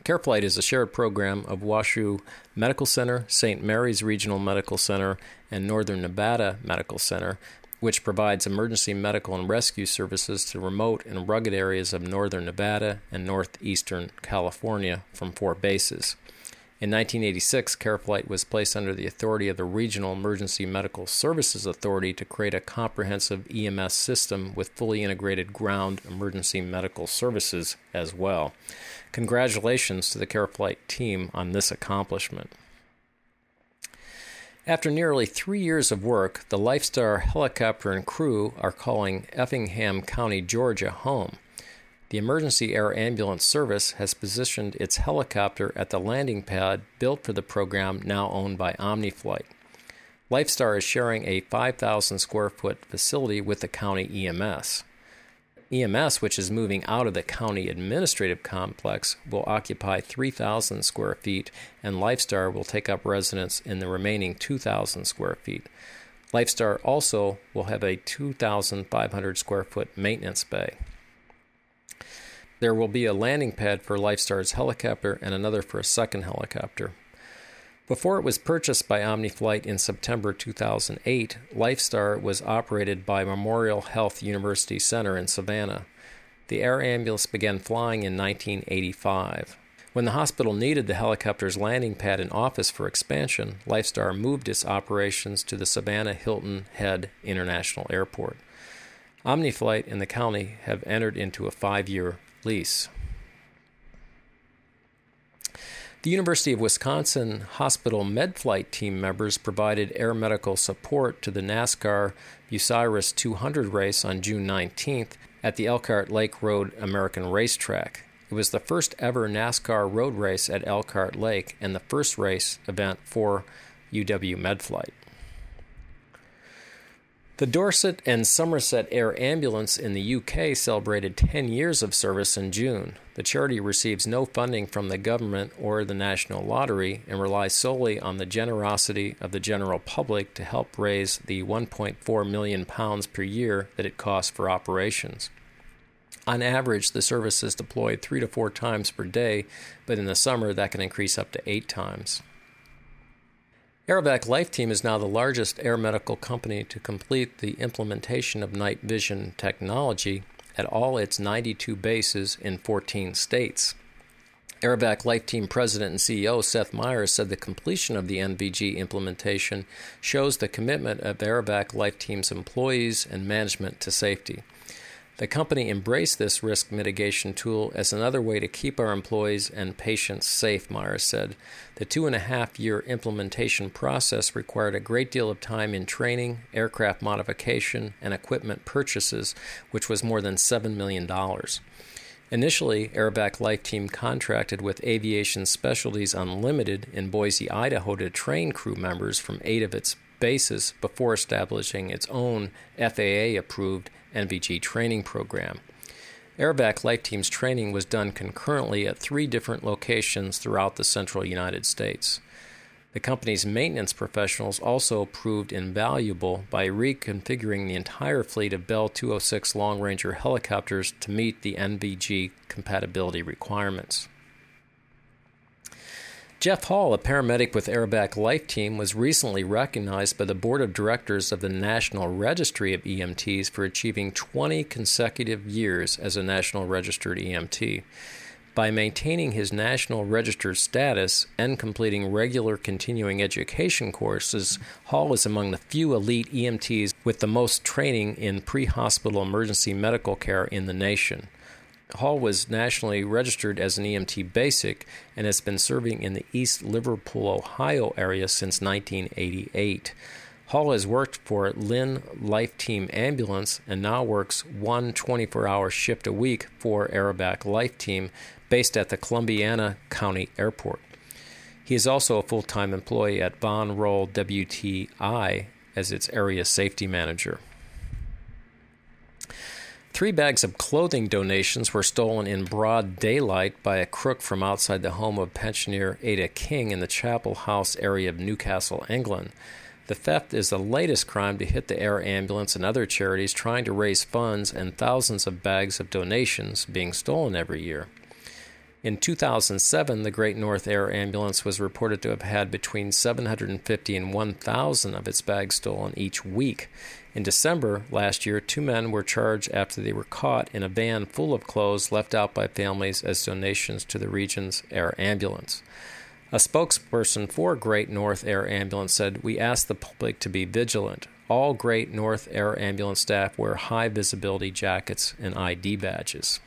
CareFlight is a shared program of Washoe Medical Center, St. Mary's Regional Medical Center, and Northern Nevada Medical Center, which provides emergency medical and rescue services to remote and rugged areas of northern Nevada and northeastern California from 4 bases. In 1986, CareFlight was placed under the authority of the Regional Emergency Medical Services Authority to create a comprehensive EMS system with fully integrated ground emergency medical services as well. Congratulations to the CareFlight team on this accomplishment. After nearly 3 years of work, the LifeStar helicopter and crew are calling Effingham County, Georgia, home. The Emergency Air Ambulance Service has positioned its helicopter at the landing pad built for the program, now owned by Omniflight. LifeStar is sharing a 5,000-square-foot facility with the county EMS. EMS, which is moving out of the county administrative complex, will occupy 3,000 square feet, and LifeStar will take up residence in the remaining 2,000 square feet. LifeStar also will have a 2,500-square-foot maintenance bay. There will be a landing pad for LifeStar's helicopter and another for a second helicopter. Before it was purchased by Omniflight in September 2008, LifeStar was operated by Memorial Health University Center in Savannah. The air ambulance began flying in 1985. When the hospital needed the helicopter's landing pad and office for expansion, LifeStar moved its operations to the Savannah Hilton Head International Airport. Omniflight and the county have entered into a 5-year lease. The University of Wisconsin Hospital MedFlight team members provided air medical support to the NASCAR Bucyrus 200 race on June 19th at the Elkhart Lake Road American Racetrack. It was the first ever NASCAR road race at Elkhart Lake and the first race event for UW MedFlight. The Dorset and Somerset Air Ambulance in the UK celebrated 10 years of service in June. The charity receives no funding from the government or the National Lottery and relies solely on the generosity of the general public to help raise the £1.4 million per year that it costs for operations. On average, the service is deployed 3 to 4 times per day, but in the summer that can increase up to 8 times. AeroVac Life Team is now the largest air medical company to complete the implementation of night vision technology at all its 92 bases in 14 states. AeroVac Life Team President and CEO Seth Myers said the completion of the NVG implementation shows the commitment of AeroVac Life Team's employees and management to safety. The company embraced this risk mitigation tool as another way to keep our employees and patients safe, Myers said. The 2.5-year implementation process required a great deal of time in training, aircraft modification, and equipment purchases, which was more than $7 million. Initially, AeroVac Life Team contracted with Aviation Specialties Unlimited in Boise, Idaho, to train crew members from 8 of its bases before establishing its own FAA-approved NVG training program. AeroVac Life Team's training was done concurrently at 3 different locations throughout the central United States. The company's maintenance professionals also proved invaluable by reconfiguring the entire fleet of Bell 206 Long Ranger helicopters to meet the NVG compatibility requirements. Jeff Hall, a paramedic with Airbac Life Team, was recently recognized by the Board of Directors of the National Registry of EMTs for achieving 20 consecutive years as a National Registered EMT. By maintaining his National Registered status and completing regular continuing education courses, Hall is among the few elite EMTs with the most training in pre-hospital emergency medical care in the nation. Hall was nationally registered as an EMT basic and has been serving in the East Liverpool, Ohio area since 1988. Hall has worked for Lynn Life Team Ambulance and now works one 24-hour shift a week for Airbac Life Team based at the Columbiana County Airport. He is also a full-time employee at Von Roll WTI as its area safety manager. 3 bags of clothing donations were stolen in broad daylight by a crook from outside the home of pensioner Ada King in the Chapel House area of Newcastle, England. The theft is the latest crime to hit the Air Ambulance and other charities trying to raise funds and thousands of bags of donations being stolen every year. In 2007, the Great North Air Ambulance was reported to have had between 750 and 1,000 of its bags stolen each week. In December last year, 2 men were charged after they were caught in a van full of clothes left out by families as donations to the region's air ambulance. A spokesperson for Great North Air Ambulance said, "We ask the public to be vigilant. All Great North Air Ambulance staff wear high-visibility jackets and ID badges."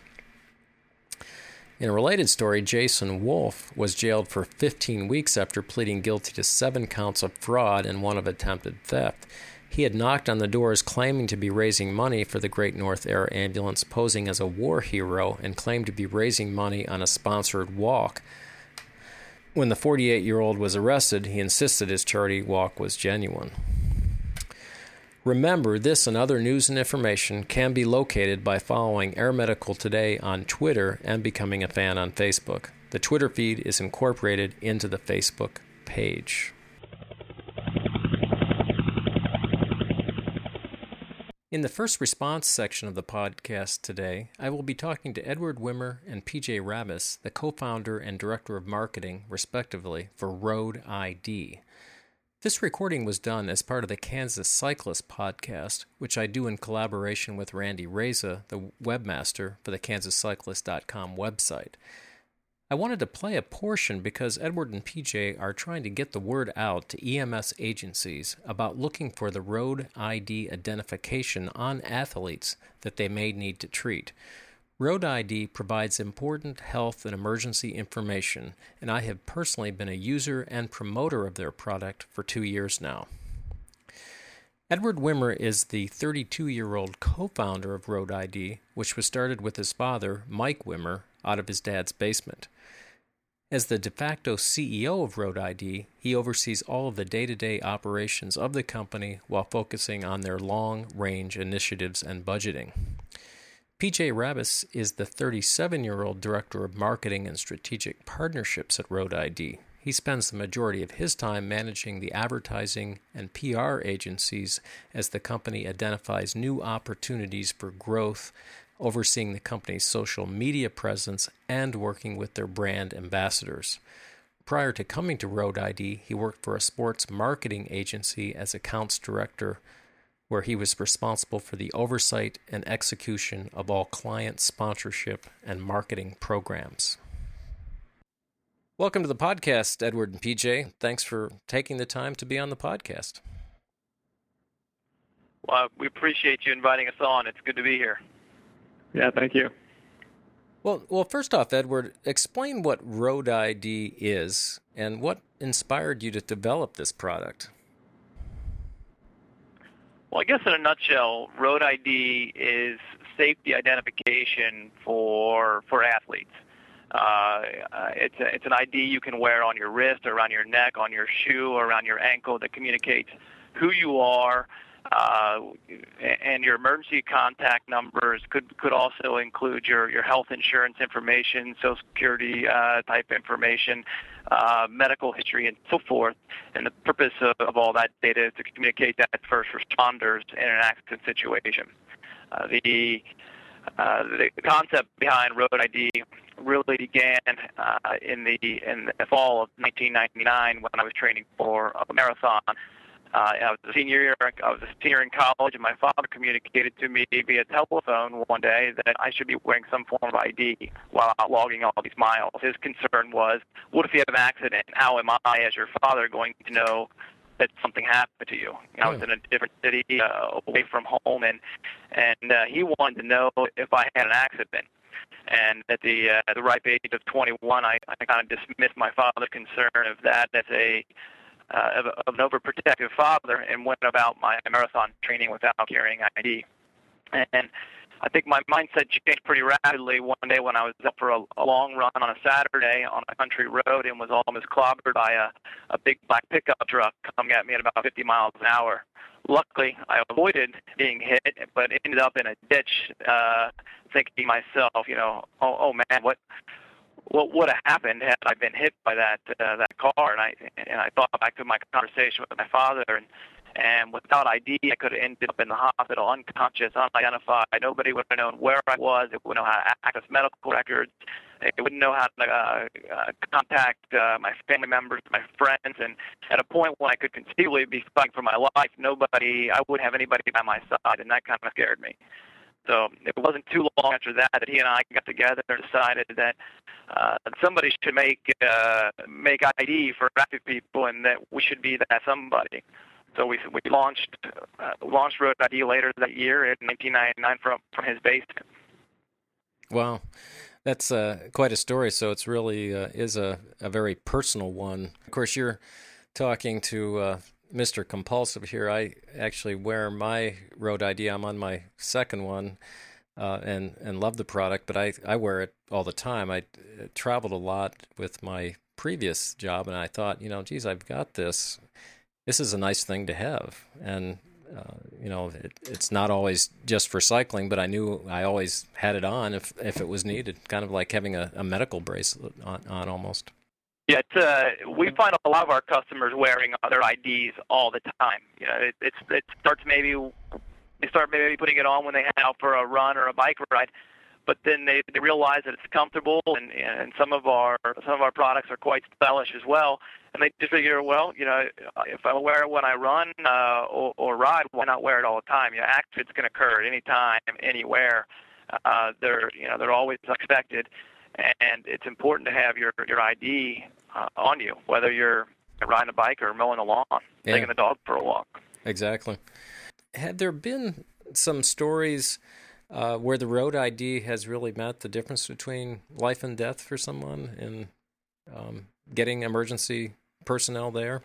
In a related story, Jason Wolf was jailed for 15 weeks after pleading guilty to 7 counts of fraud and 1 of attempted theft. He had knocked on the doors claiming to be raising money for the Great North Air Ambulance, posing as a war hero, and claimed to be raising money on a sponsored walk. When the 48-year-old was arrested, he insisted his charity walk was genuine. Remember, this and other news and information can be located by following Air Medical Today on Twitter and becoming a fan on Facebook. The Twitter feed is incorporated into the Facebook page. In the first response section of the podcast today, I will be talking to Edward Wimmer and PJ Rabis, the co-founder and director of marketing, respectively, for Road ID. This recording was done as part of the Kansas Cyclist podcast, which I do in collaboration with Randy Reza, the webmaster for the kansascyclist.com website. I wanted to play a portion because Edward and PJ are trying to get the word out to EMS agencies about looking for the road ID identification on athletes that they may need to treat. Road ID provides important health and emergency information, and I have personally been a user and promoter of their product for 2 years now. Edward Wimmer is the 32-year-old co-founder of Road ID, which was started with his father, Mike Wimmer, out of his dad's basement. As the de facto CEO of Road ID, he oversees all of the day-to-day operations of the company while focusing on their long-range initiatives and budgeting. PJ Rabis is the 37-year-old director of marketing and strategic partnerships at Road ID. He spends the majority of his time managing the advertising and PR agencies as the company identifies new opportunities for growth, overseeing the company's social media presence, and working with their brand ambassadors. Prior to coming to Road ID, he worked for a sports marketing agency as accounts director, where he was responsible for the oversight and execution of all client sponsorship and marketing programs. Welcome to the podcast, Edward and PJ. Thanks for taking the time to be on the podcast. Well, we appreciate you inviting us on. It's good to be here. Yeah, thank you. Well, first off, Edward, explain what Road ID is and what inspired you to develop this product. Well, I guess in a nutshell, Road ID is safety identification for athletes. It's an ID you can wear on your wrist, around your neck, on your shoe, or around your ankle that communicates who you are. And your emergency contact numbers could also include your health insurance information, Social Security type information, medical history, and so forth. And the purpose of all that data is to communicate that to first responders in an accident situation. The concept behind Road ID really began in the fall of 1999 when I was training for a marathon. I was a senior in college, and my father communicated to me via telephone one day that I should be wearing some form of ID while out logging all these miles. His concern was, what if you have an accident? How am I, as your father, going to know that something happened to you? I was in a different city, away from home, and he wanted to know if I had an accident. And at the ripe age of 21, I kind of dismissed my father's concern of that as an overprotective father, and went about my marathon training without carrying ID. And I think my mindset changed pretty rapidly one day when I was up for a long run on a Saturday on a country road and was almost clobbered by a big black pickup truck coming at me at about 50 miles an hour. Luckily, I avoided being hit, but ended up in a ditch, thinking to myself, oh man, what would have happened had I been hit by that car? And I thought back to my conversation with my father, and without ID, I could have ended up in the hospital, unconscious, unidentified. Nobody would have known where I was. It wouldn't know how to access medical records. It wouldn't know how to contact my family members, my friends. And at a point when I could conceivably be fighting for my life, I wouldn't have anybody by my side, and that kind of scared me. So it wasn't too long after that he and I got together and decided that somebody should make ID for active people, and that we should be that somebody. So we launched Road ID later that year in 1999 from his basement. Wow, that's quite a story. So it's really is a very personal one. Of course, you're talking to Mr. Compulsive here. I actually wear my Road ID. I'm on my second one, and love the product, but I wear it all the time. I traveled a lot with my previous job, and I thought, I've got this. This is a nice thing to have. And, it's not always just for cycling, but I knew I always had it on if it was needed, kind of like having a medical bracelet on almost. Yeah, we find a lot of our customers wearing other IDs all the time. They start maybe putting it on when they head out for a run or a bike ride, but then they realize that it's comfortable, and some of our products are quite stylish as well. And they just figure, if I wear it when I run or ride, why not wear it all the time? Accidents can occur at any time, anywhere. They're always unexpected. And it's important to have your ID on you, whether you're riding a bike or mowing a lawn, taking the dog for a walk. Exactly. Have there been some stories where the Road ID has really meant the difference between life and death for someone, and getting emergency personnel there?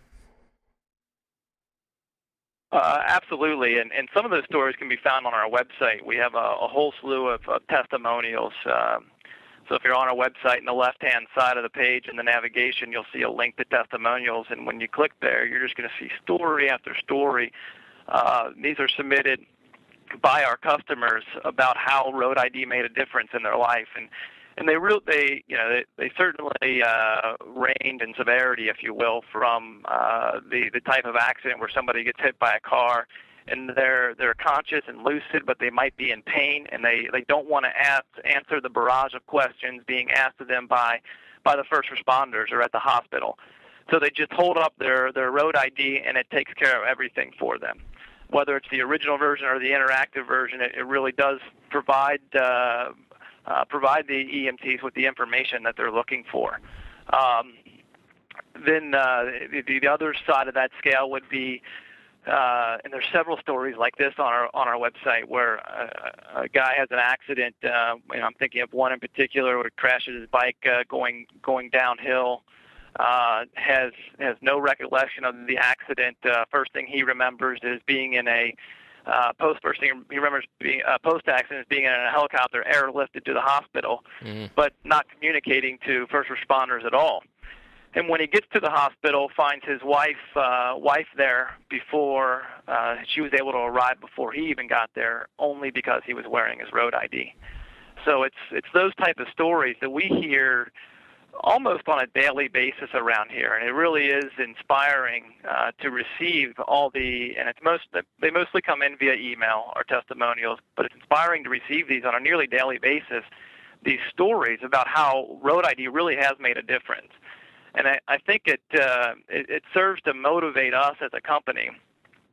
Absolutely, and some of those stories can be found on our website. We have a whole slew of testimonials. So if you're on our website, in the left-hand side of the page in the navigation, you'll see a link to testimonials. And when you click there, you're just going to see story after story. These are submitted by our customers about how Road ID made a difference in their life. And they certainly ranged in severity, if you will, from the type of accident where somebody gets hit by a car, and they're conscious and lucid, but they might be in pain, and they don't want to answer the barrage of questions being asked of them by the first responders or at the hospital. So they just hold up their Road ID, and it takes care of everything for them. Whether it's the original version or the interactive version, it really does provide the EMTs with the information that they're looking for. Then the other side of that scale would be, and there's several stories like this on our website where a guy has an accident. I'm thinking of one in particular where he crashes his bike going downhill. Has no recollection of the accident. First thing he remembers is being in a post-accident being in a helicopter airlifted to the hospital, but not communicating to first responders at all. And when he gets to the hospital, finds his wife there before she was able to arrive, before he even got there, only because he was wearing his Road ID. So it's those type of stories that we hear almost on a daily basis around here, and it really is inspiring to receive all the, and it's they mostly come in via email or testimonials, but it's inspiring to receive these on a nearly daily basis, these stories about how Road ID really has made a difference. And I think it serves to motivate us as a company.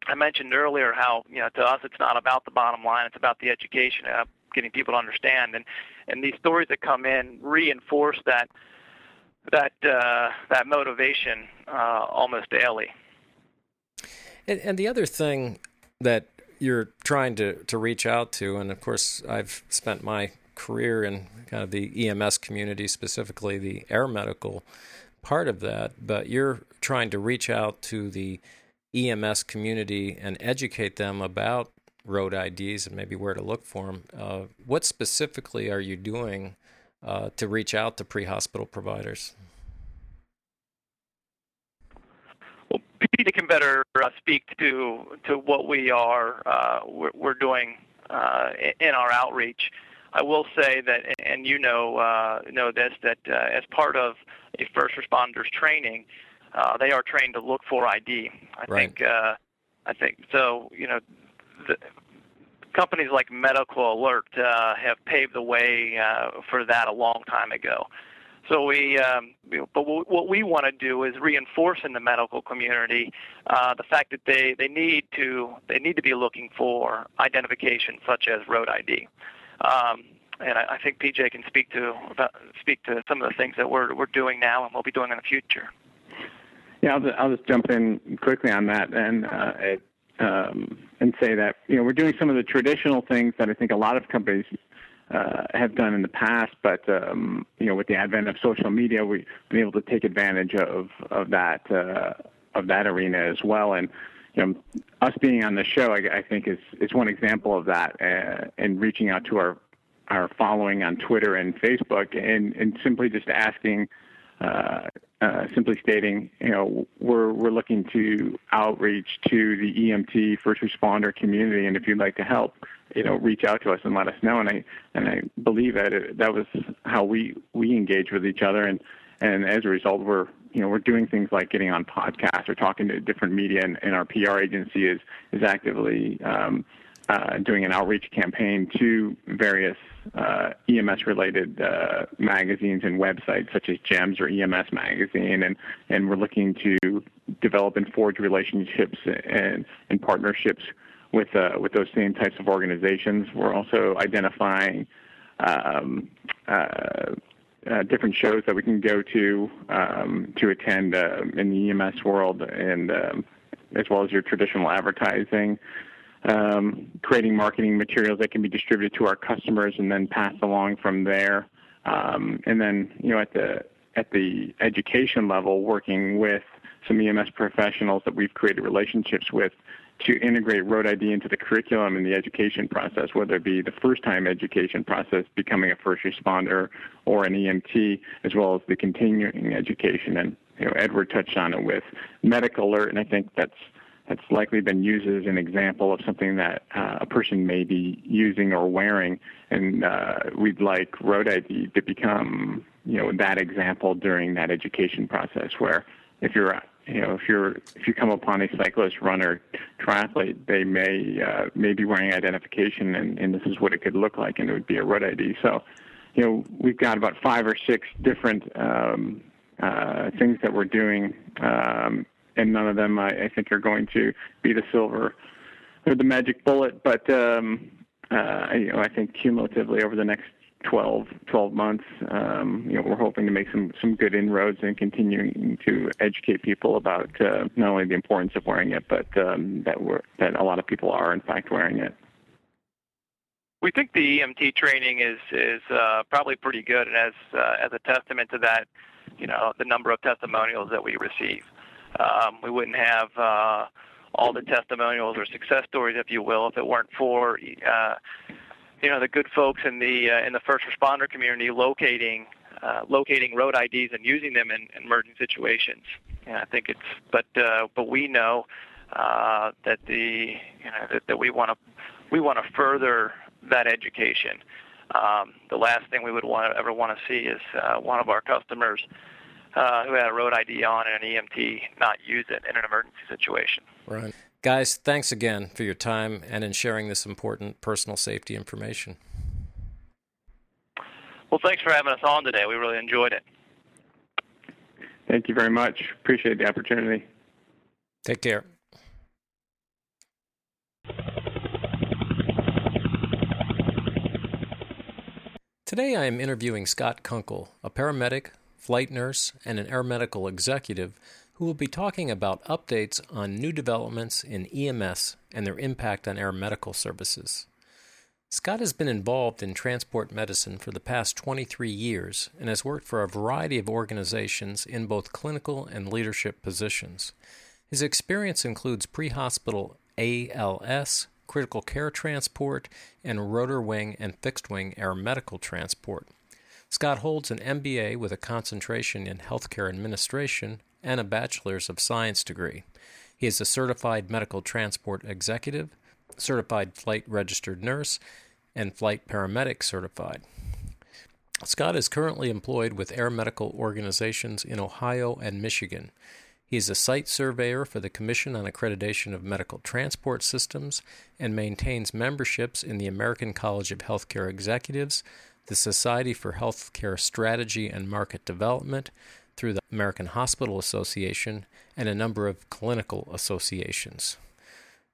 I mentioned earlier how, you know, to us it's not about the bottom line, it's about the education, getting people to understand, and these stories that come in reinforce that motivation almost daily. And the other thing that you're trying to reach out to, and of course I've spent my career in kind of the EMS community, specifically the air medical part of that, but you're trying to reach out to the EMS community and educate them about road IDs and maybe where to look for them. What specifically are you doing to reach out to pre-hospital providers? Well, PJ can better speak to what we are we're doing in our outreach. I will say that, and you know this, that as part of a first responder's training, they are trained to look for ID. I think so. You know, companies like Medical Alert have paved the way for that a long time ago. So but what we want to do is reinforce in the medical community the fact that they need to be looking for identification such as road ID. And I think PJ can speak to some of the things that we're doing now and we'll be doing in the future. Yeah, I'll just jump in quickly on that and say that, you know, we're doing some of the traditional things that I think a lot of companies have done in the past, but you know, with the advent of social media, we've been able to take advantage of that arena as well. And you know, us being on the show, I think is one example of that, and reaching out to our following on Twitter and Facebook, and simply just asking. Simply stating, you know, we're looking to outreach to the EMT first responder community, and if you'd like to help, you know, reach out to us and let us know. And I believe that was how we engage with each other, and as a result, we're doing things like getting on podcasts or talking to different media, and our PR agency is actively doing an outreach campaign to various EMS-related magazines and websites such as GEMS or EMS Magazine, and we're looking to develop and forge relationships and partnerships with those same types of organizations. We're also identifying different shows that we can go to attend in the EMS world, and as well as your traditional advertising. Creating marketing materials that can be distributed to our customers and then passed along from there, and then, you know, at the education level, working with some EMS professionals that we've created relationships with to integrate Road ID into the curriculum and the education process, whether it be the first-time education process, becoming a first responder or an EMT, as well as the continuing education. And you know, Edward touched on it with Medical Alert, and I think that's likely been used as an example of something that a person may be using or wearing, and we'd like Road ID to become, you know, that example during that education process, where if you come upon a cyclist, runner, triathlete, they may be wearing identification, and this is what it could look like, and it would be a Road ID. So, you know, we've got about 5 or 6 different things that we're doing. And none of them, I think, are going to be the silver or the magic bullet. But you know, I think cumulatively over the next 12 months, you know, we're hoping to make some good inroads and continuing to educate people about not only the importance of wearing it, but that a lot of people are in fact wearing it. We think the EMT training is probably pretty good, and as a testament to that, you know, the number of testimonials that we receive. We wouldn't have all the testimonials or success stories, if you will, if it weren't for you know, the good folks in the first responder community locating road IDs and using them in emerging situations. And I think but we know that we want to further that education. The last thing we would ever want to see is one of our customers who had a road ID on and an EMT not use it in an emergency situation. Right. Guys, thanks again for your time and in sharing this important personal safety information. Well, thanks for having us on today. We really enjoyed it. Thank you very much. Appreciate the opportunity. Take care. Today I am interviewing Scott Kunkel, a paramedic, flight nurse, and an air medical executive who will be talking about updates on new developments in EMS and their impact on air medical services. Scott has been involved in transport medicine for the past 23 years and has worked for a variety of organizations in both clinical and leadership positions. His experience includes pre-hospital ALS, critical care transport, and rotor wing and fixed wing air medical transport. Scott holds an MBA with a concentration in healthcare administration and a bachelor's of science degree. He is a certified medical transport executive, certified flight registered nurse, and flight paramedic certified. Scott is currently employed with air medical organizations in Ohio and Michigan. He is a site surveyor for the Commission on Accreditation of Medical Transport Systems and maintains memberships in the American College of Healthcare Executives, the Society for Healthcare Strategy and Market Development, through the American Hospital Association, and a number of clinical associations.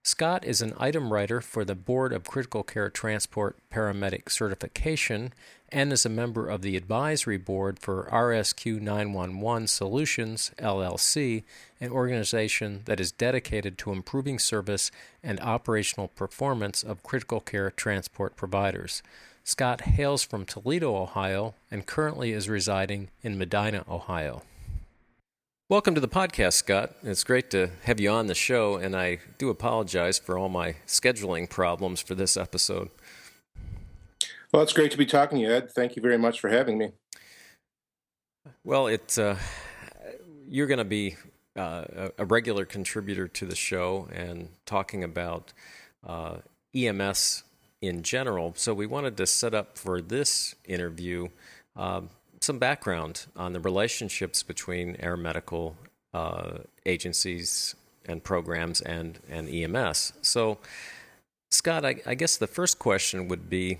Scott is an item writer for the Board of Critical Care Transport Paramedic Certification and is a member of the Advisory Board for RSQ 911 Solutions, LLC, an organization that is dedicated to improving service and operational performance of critical care transport providers. Scott hails from Toledo, Ohio, and currently is residing in Medina, Ohio. Welcome to the podcast, Scott. It's great to have you on the show, and I do apologize for all my scheduling problems for this episode. Well, it's great to be talking to you, Ed. Thank you very much for having me. Well, you're going to be a regular contributor to the show and talking about EMS in general. So we wanted to set up for this interview some background on the relationships between air medical agencies and programs and EMS. So, Scott, I guess the first question would be,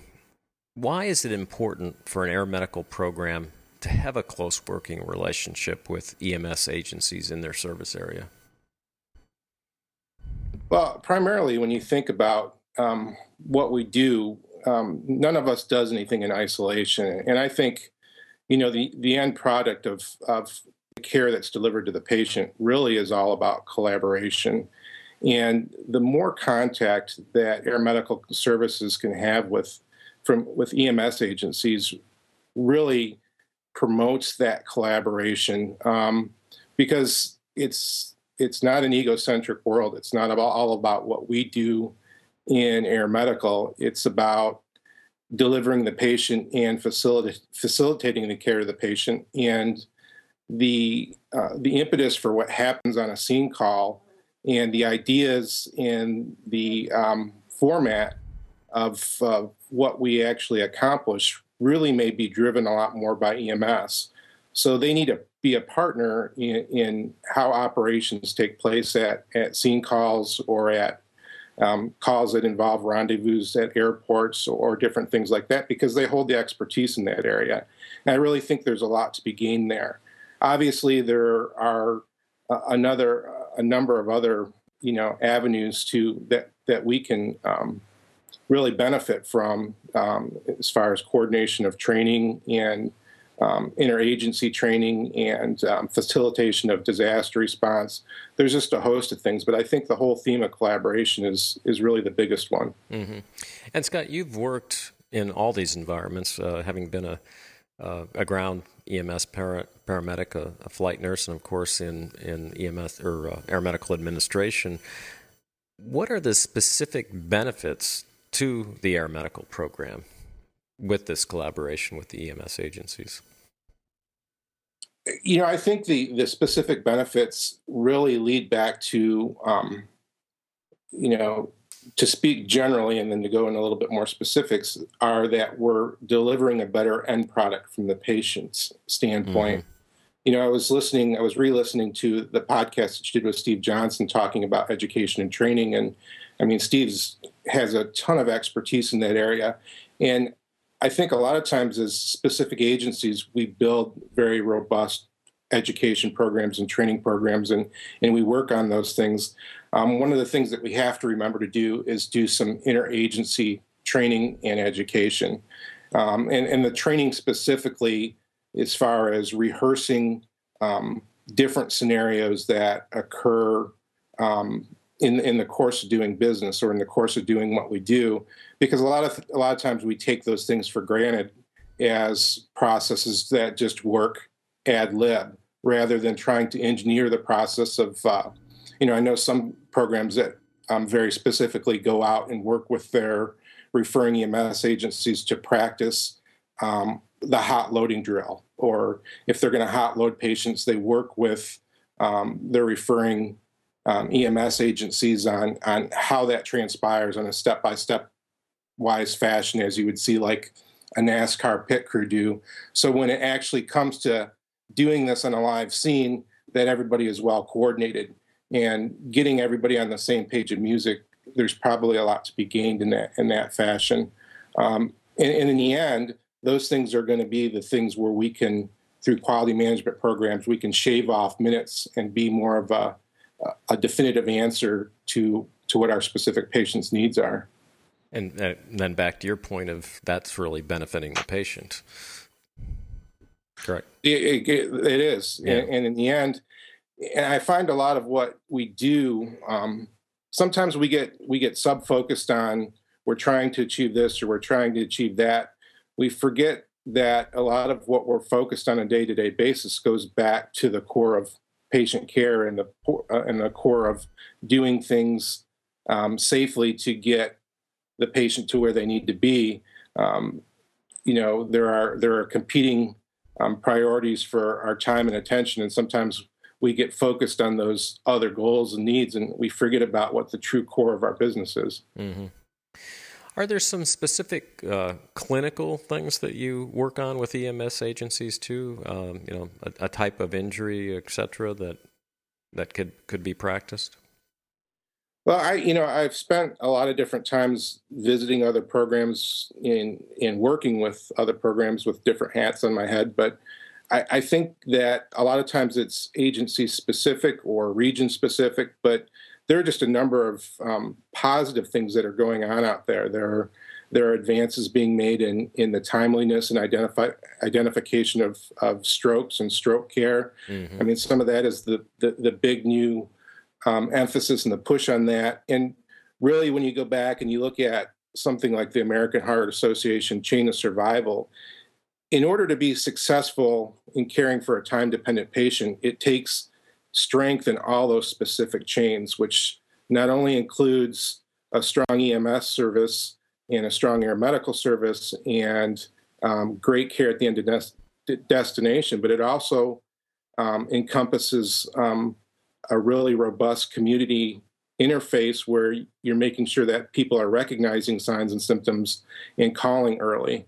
why is it important for an air medical program to have a close working relationship with EMS agencies in their service area? Well, primarily when you think about what we do, none of us does anything in isolation. And I think the end product of the care that's delivered to the patient really is all about collaboration. And the more contact that air medical services can have with EMS agencies really promotes that collaboration, because it's not an egocentric world. It's not all about what we do in air medical. It's about delivering the patient and facilitating the care of the patient, and the impetus for what happens on a scene call, and the ideas and the format of what we actually accomplish really may be driven a lot more by EMS. So they need to be a partner in how operations take place at scene calls or at calls that involve rendezvous at airports or different things like that, because they hold the expertise in that area. And I really think there's a lot to be gained there. Obviously, there are a number of other avenues that we can really benefit from, as far as coordination of training and interagency training and facilitation of disaster response. There's just a host of things, but I think the whole theme of collaboration is really the biggest one. Mm-hmm. And Scott, you've worked in all these environments, having been a ground EMS paramedic, a flight nurse, and of course in EMS or air medical administration. What are the specific benefits to the air medical program with this collaboration with the EMS agencies? I think the specific benefits really lead back to, to speak generally and then to go in a little bit more specifics, are that we're delivering a better end product from the patient's standpoint. Mm-hmm. You know, I was re-listening to the podcast that she did with Steve Johnson talking about education and training. And I mean, Steve's has a ton of expertise in that area. And I think a lot of times as specific agencies, we build very robust education programs and training programs, and we work on those things. One of the things that we have to remember to do is do some interagency training and education. And the training specifically as far as rehearsing different scenarios that occur in the course of doing business or in the course of doing what we do, because a lot of times we take those things for granted as processes that just work ad lib, rather than trying to engineer the process of, I know some programs that very specifically go out and work with their referring EMS agencies to practice the hot loading drill, or if they're going to hot load patients, they work with their referring EMS agencies on how that transpires on a step-by-step wise fashion, as you would see like a NASCAR pit crew do. So when it actually comes to doing this on a live scene, that everybody is well coordinated and getting everybody on the same page of music, there's probably a lot to be gained in that fashion. And in the end, those things are going to be the things where we can, through quality management programs, we can shave off minutes and be more of a definitive answer to what our specific patient's needs are. And then back to your point of that's really benefiting the patient. Correct. It is. Yeah. And in the end, and I find a lot of what we do, sometimes we get sub-focused on we're trying to achieve this or we're trying to achieve that. We forget that a lot of what we're focused on a day-to-day basis goes back to the core of patient care and the core of doing things safely to get the patient to where they need to be. There are competing priorities for our time and attention, and sometimes we get focused on those other goals and needs, and we forget about what the true core of our business is. Mm-hmm. Are there some specific clinical things that you work on with EMS agencies too? A type of injury, et cetera, that could be practiced? Well, I've spent a lot of different times visiting other programs in working with other programs with different hats on my head, but I think that a lot of times it's agency specific or region specific, but there are just a number of positive things that are going on out there. There are advances being made in the timeliness and identification of strokes and stroke care. Mm-hmm. I mean, some of that is the big new emphasis and the push on that. And really, when you go back and you look at something like the American Heart Association Chain of Survival, in order to be successful in caring for a time-dependent patient, it takes strength in all those specific chains, which not only includes a strong EMS service and a strong air medical service and great care at the end of destination, but it also encompasses a really robust community interface where you're making sure that people are recognizing signs and symptoms and calling early.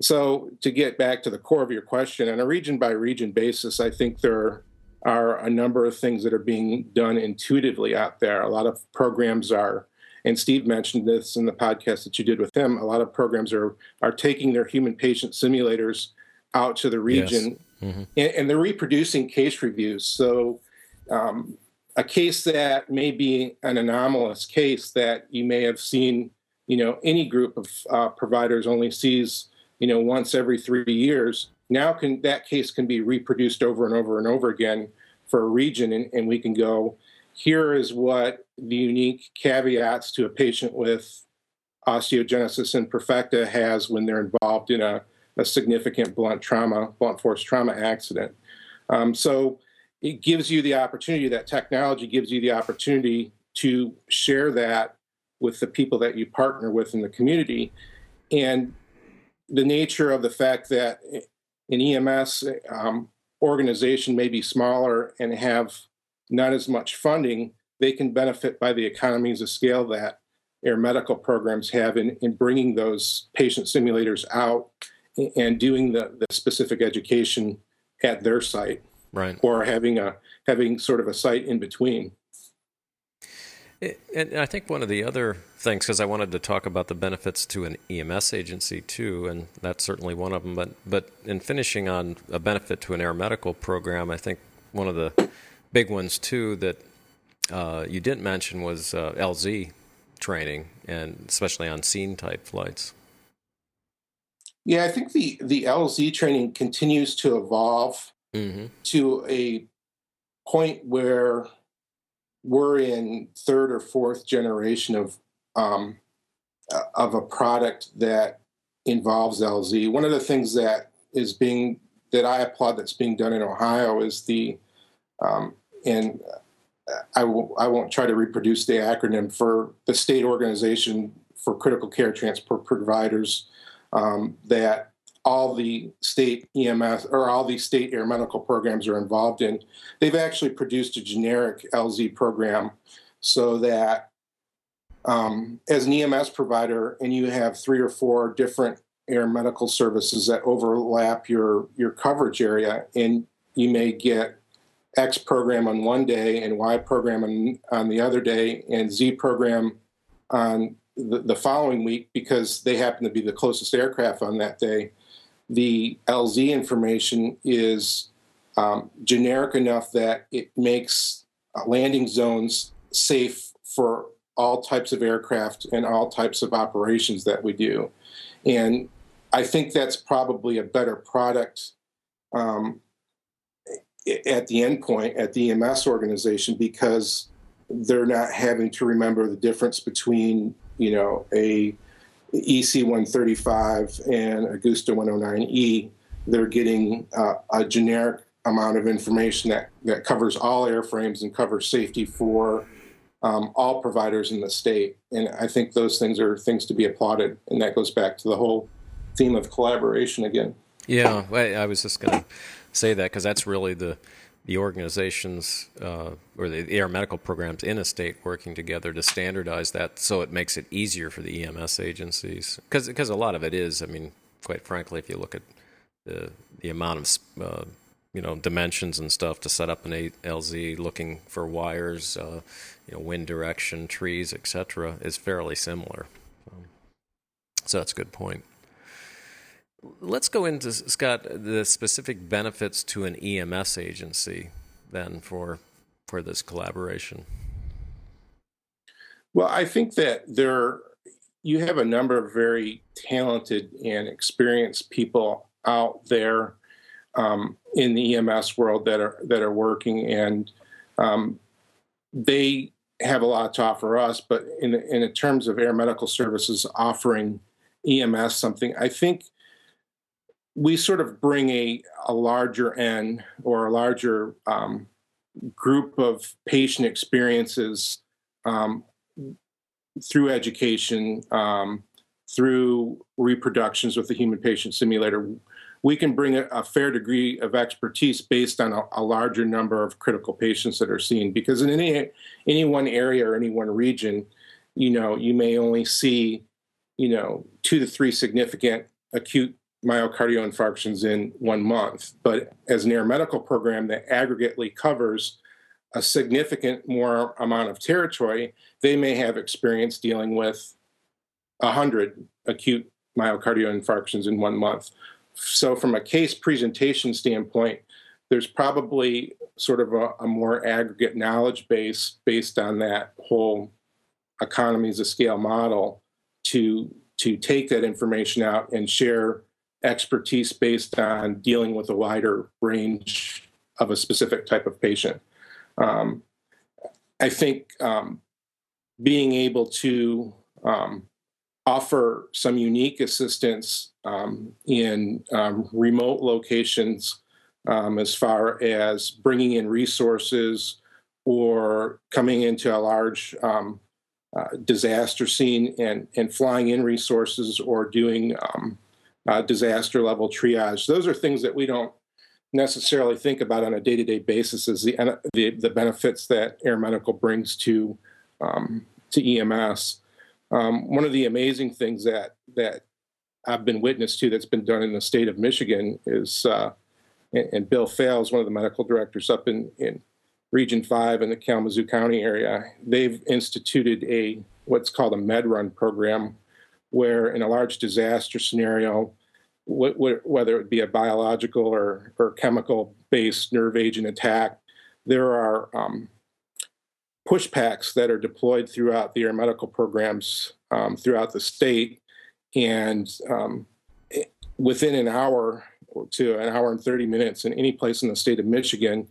So to get back to the core of your question, on a region-by-region basis, I think there are a number of things that are being done intuitively out there. A lot of programs are, and Steve mentioned this in the podcast that you did with him, a lot of programs are taking their human patient simulators out to the region. Yes. Mm-hmm. and they're reproducing case reviews. So a case that may be an anomalous case that you may have seen, any group of providers only sees, once every 3 years, now that case can be reproduced over and over and over again for a region, and we can go, here is what the unique caveats to a patient with osteogenesis imperfecta has when they're involved in a significant blunt force trauma accident. So it gives you the opportunity, that technology gives you the opportunity to share that with the people that you partner with in the community. And the nature of the fact that an EMS organization may be smaller and have not as much funding, they can benefit by the economies of scale that air medical programs have in bringing those patient simulators out and doing the specific education at their site, right? Or having sort of a site in between. And I think one of the other things, because I wanted to talk about the benefits to an EMS agency too, and that's certainly one of them, but in finishing on a benefit to an air medical program, I think one of the big ones too that you didn't mention was LZ training, and especially on scene type flights. Yeah, I think the LZ training continues to evolve mm-hmm. to a point where we're in third or fourth generation of a product that involves LZ. One of the things that I applaud that's being done in Ohio is and I won't try to reproduce the acronym for the state organization for critical care transport providers, that all the state EMS or all the state air medical programs are involved in. They've actually produced a generic LZ program so that as an EMS provider and you have 3 or 4 different air medical services that overlap your coverage area, and you may get X program on one day and Y program on the other day and Z program on the following week because they happen to be the closest aircraft on that day. The LZ information is generic enough that it makes landing zones safe for all types of aircraft and all types of operations that we do. And I think that's probably a better product at the end point at the EMS organization, because they're not having to remember the difference between, you know, a EC 135 and a Gusta 109E. They're getting a generic amount of information that covers all airframes and covers safety for all providers in the state. And I think those things are things to be applauded. And that goes back to the whole theme of collaboration again. Yeah, I was just going to say that, because that's really the organizations or the air medical programs in a state working together to standardize that, so it makes it easier for the EMS agencies. Because a lot of it is, I mean, quite frankly, if you look at the amount of dimensions and stuff to set up an LZ, looking for wires, wind direction, trees, etc., is fairly similar. So that's a good point. Let's go into, Scott, the specific benefits to an EMS agency then for this collaboration. Well, I think that you have a number of very talented and experienced people out there in the EMS world that are working, and they have a lot to offer us. But in terms of air medical services offering EMS something, I think we sort of bring a larger N or a larger group of patient experiences through education, through reproductions with the human patient simulator. We can bring a fair degree of expertise based on a larger number of critical patients that are seen, because in any one area or any one region, you may only see, 2 to 3 significant acute myocardial infarctions in 1 month. But as an air medical program that aggregately covers a significant more amount of territory, they may have experience dealing with 100 acute myocardial infarctions in 1 month. So from a case presentation standpoint, there's probably sort of a more aggregate knowledge base based on that whole economies of scale model to take that information out and share expertise based on dealing with a wider range of a specific type of patient. I think being able to offer some unique assistance in remote locations as far as bringing in resources or coming into a large disaster scene and flying in resources or doing disaster level triage. Those are things that we don't necessarily think about on a day-to-day basis as the benefits that air medical brings to EMS. One of the amazing things that I've been witness to that's been done in the state of Michigan is, and Bill Fales, one of the medical directors up in Region 5 in the Kalamazoo County area, they've instituted what's called a med run program, where in a large disaster scenario, whether it be a biological or chemical-based nerve agent attack, there are push packs that are deployed throughout the air medical programs throughout the state. And within an hour to an hour and 30 minutes in any place in the state of Michigan,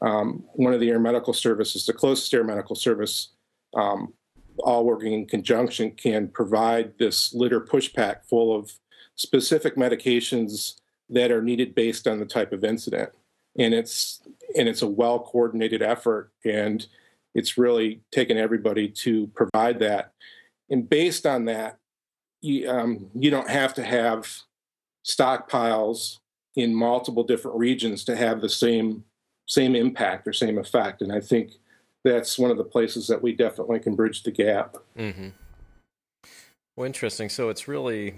one of the air medical services, the closest air medical service, all working in conjunction, can provide this litter push pack full of specific medications that are needed based on the type of incident. And it's a well-coordinated effort, and it's really taken everybody to provide that. And based on that, you don't have to have stockpiles in multiple different regions to have the same impact or same effect. And I think that's one of the places that we definitely can bridge the gap. Mm-hmm. Well, interesting. So it's really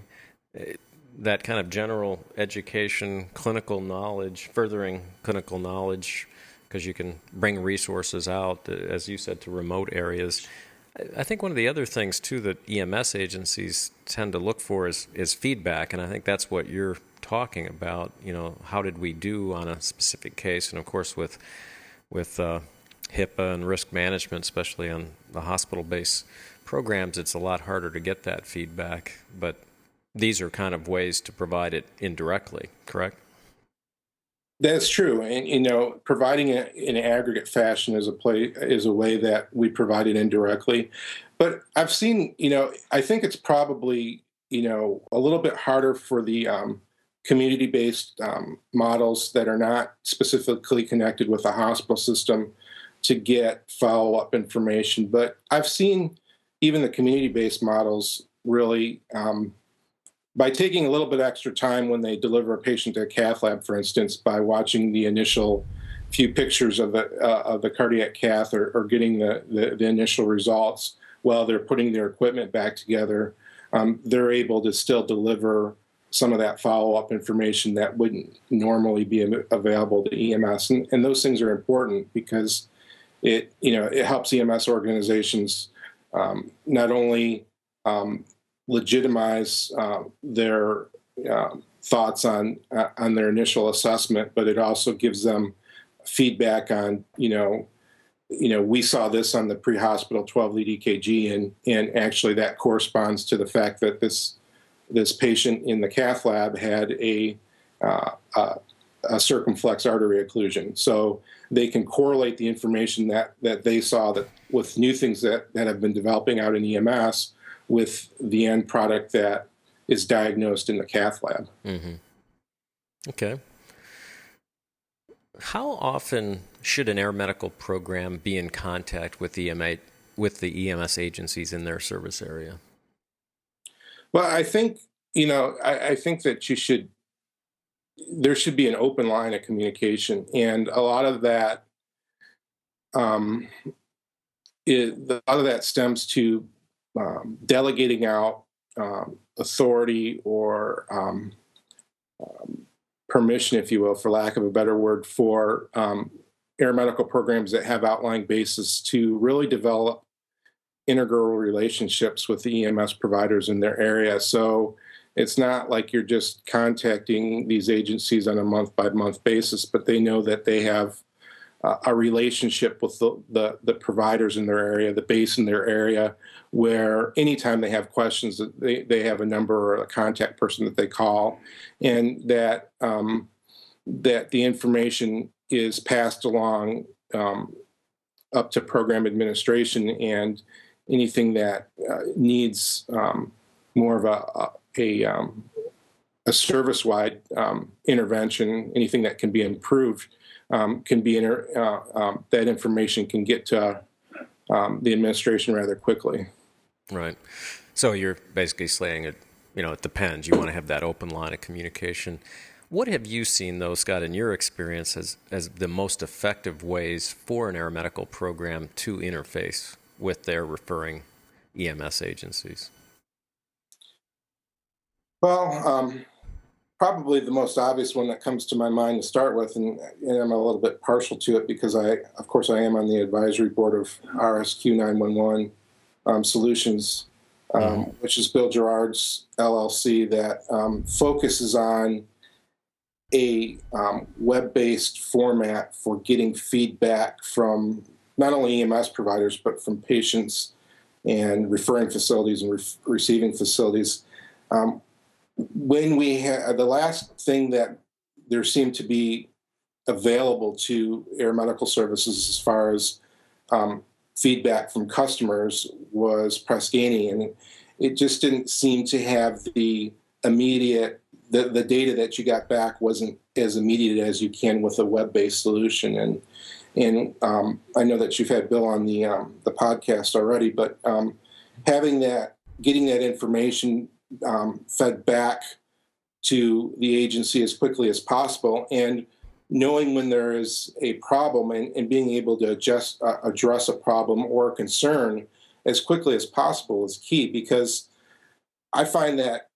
that kind of general education, clinical knowledge, furthering clinical knowledge, because you can bring resources out, as you said, to remote areas. I think one of the other things, too, that EMS agencies tend to look for is feedback, and I think that's what you're talking about. You know, how did we do on a specific case? And, of course, with HIPAA and risk management, especially on the hospital-based programs, it's a lot harder to get that feedback. But these are kind of ways to provide it indirectly, correct? That's true, and providing it in aggregate fashion is a way that we provide it indirectly. But I've seen, I think it's probably a little bit harder for the community-based models that are not specifically connected with the hospital system to get follow-up information. But I've seen even the community-based models really. By taking a little bit extra time when they deliver a patient to a cath lab, for instance, by watching the initial few pictures of the cardiac cath or getting the initial results while they're putting their equipment back together, they're able to still deliver some of that follow-up information that wouldn't normally be available to EMS. And those things are important because it helps EMS organizations not only legitimize their thoughts on their initial assessment, but it also gives them feedback on we saw this on the pre-hospital 12-lead EKG, and actually that corresponds to the fact that this patient in the cath lab had a circumflex artery occlusion. So they can correlate the information that they saw that with new things that have been developing out in EMS with the end product that is diagnosed in the cath lab. Mm-hmm. Okay. How often should an air medical program be in contact with the EMS agencies in their service area? Well, I think, I think that there should be an open line of communication. And a lot of that, stems to delegating out authority or permission, if you will, for lack of a better word, for air medical programs that have outlying bases to really develop integral relationships with the EMS providers in their area. So it's not like you're just contacting these agencies on a month-by-month basis, but they know that they have a relationship with the providers in their area, the base in their area, where anytime they have questions, they have a number or a contact person that they call, and that the information is passed along up to program administration, and anything that needs more of a service-wide intervention, anything that can be improved. That information can get to the administration rather quickly. Right. So you're basically saying it. It depends. You want to have that open line of communication. What have you seen, though, Scott, in your experience as the most effective ways for an air medical program to interface with their referring EMS agencies? Well, probably the most obvious one that comes to my mind to start with, and I'm a little bit partial to it because I am on the advisory board of RSQ 911 Solutions, which is Bill Gerard's LLC that focuses on a web-based format for getting feedback from not only EMS providers, but from patients and referring facilities and receiving facilities. When we had the last thing that there seemed to be available to air medical services as far as feedback from customers was Preskany, and it just didn't seem to have the immediate, the data that you got back wasn't as immediate as you can with a web-based solution. And I know that you've had Bill on the podcast already, but having that, getting that information fed back to the agency as quickly as possible, and knowing when there is a problem and being able to address a problem or a concern as quickly as possible is key, because I find that,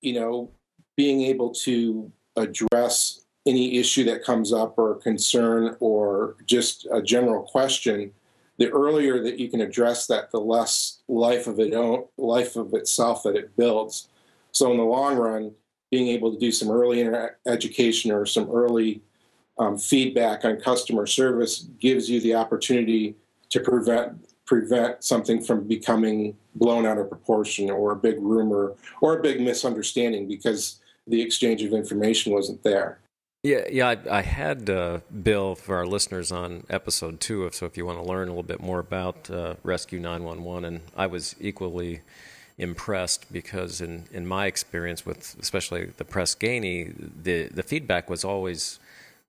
being able to address any issue that comes up or concern or just a general question, the earlier that you can address that, the less life of itself that it builds. So in the long run, being able to do some early education or some early feedback on customer service gives you the opportunity to prevent something from becoming blown out of proportion or a big rumor or a big misunderstanding because the exchange of information wasn't there. Yeah. I had Bill, for our listeners, on episode 2 of, so if you want to learn a little bit more about Rescue 911, and I was equally impressed because in my experience with especially the Preskany, the feedback was always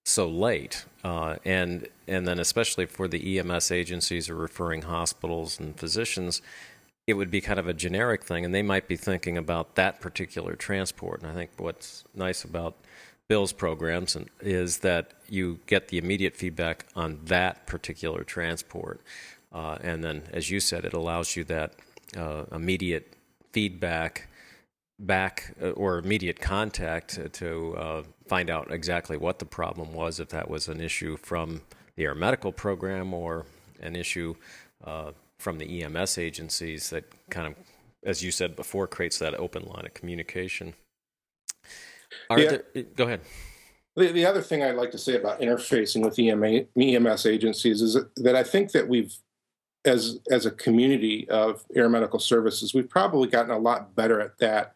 so late, and then especially for the EMS agencies or referring hospitals and physicians, it would be kind of a generic thing, and they might be thinking about that particular transport. And I think what's nice about Bill's programs is that you get the immediate feedback on that particular transport, and then, as you said, it allows you that immediate feedback back or immediate contact to find out exactly what the problem was, if that was an issue from the air medical program or an issue from the EMS agencies that kind of, as you said before, creates that open line of communication. Go ahead. The other thing I'd like to say about interfacing with EMS agencies is that I think that we've, as a community of air medical services, we've probably gotten a lot better at that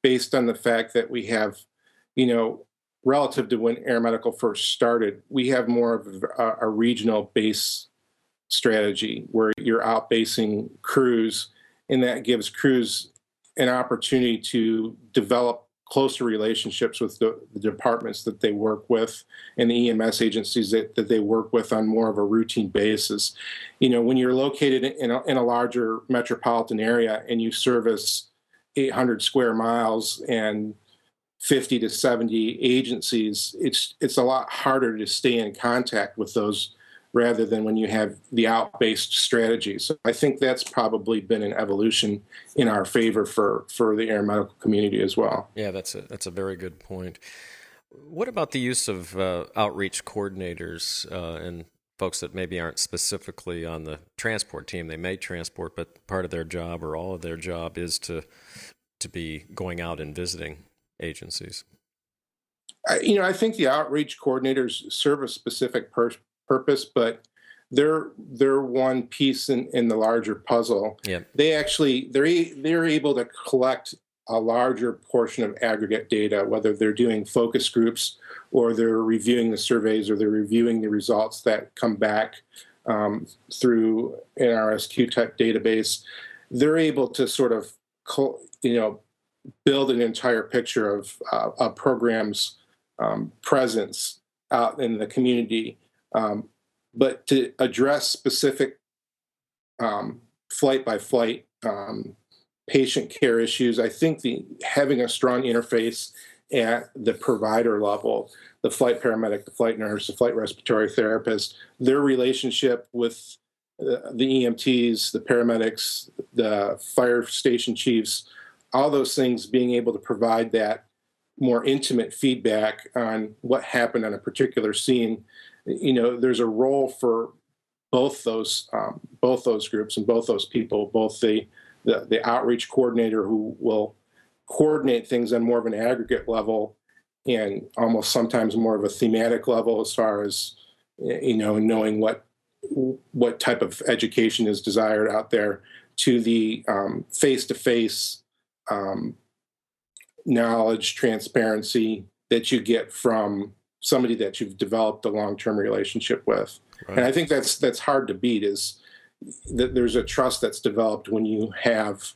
based on the fact that we have, relative to when air medical first started, we have more of a regional base strategy where you're outbasing crews, and that gives crews an opportunity to develop closer relationships with the departments that they work with and the EMS agencies that they work with on more of a routine basis. When you're located in a larger metropolitan area and you service 800 square miles and 50 to 70 agencies, it's a lot harder to stay in contact with those rather than when you have the out-based strategy. So I think that's probably been an evolution in our favor for the air medical community as well. Yeah, that's a very good point. What about the use of outreach coordinators and folks that maybe aren't specifically on the transport team? They may transport, but part of their job or all of their job is to be going out and visiting agencies. I think the outreach coordinators serve a specific purpose, but they're one piece in the larger puzzle. Yeah. They actually they're able to collect a larger portion of aggregate data, whether they're doing focus groups or they're reviewing the surveys or they're reviewing the results that come back through an RSQ type database. They're able to sort of build an entire picture of a program's presence out in the community. But to address specific flight-by-flight patient care issues, I think having a strong interface at the provider level, the flight paramedic, the flight nurse, the flight respiratory therapist, their relationship with the EMTs, the paramedics, the fire station chiefs, all those things being able to provide that more intimate feedback on what happened on a particular scene. You know, there's a role for both those groups and both those people, both the outreach coordinator who will coordinate things on more of an aggregate level and almost sometimes more of a thematic level as far as, you know, knowing what type of education is desired out there, to the face-to-face knowledge, transparency that you get from somebody that you've developed a long-term relationship with. Right. And I think that's hard to beat, is that there's a trust that's developed when you have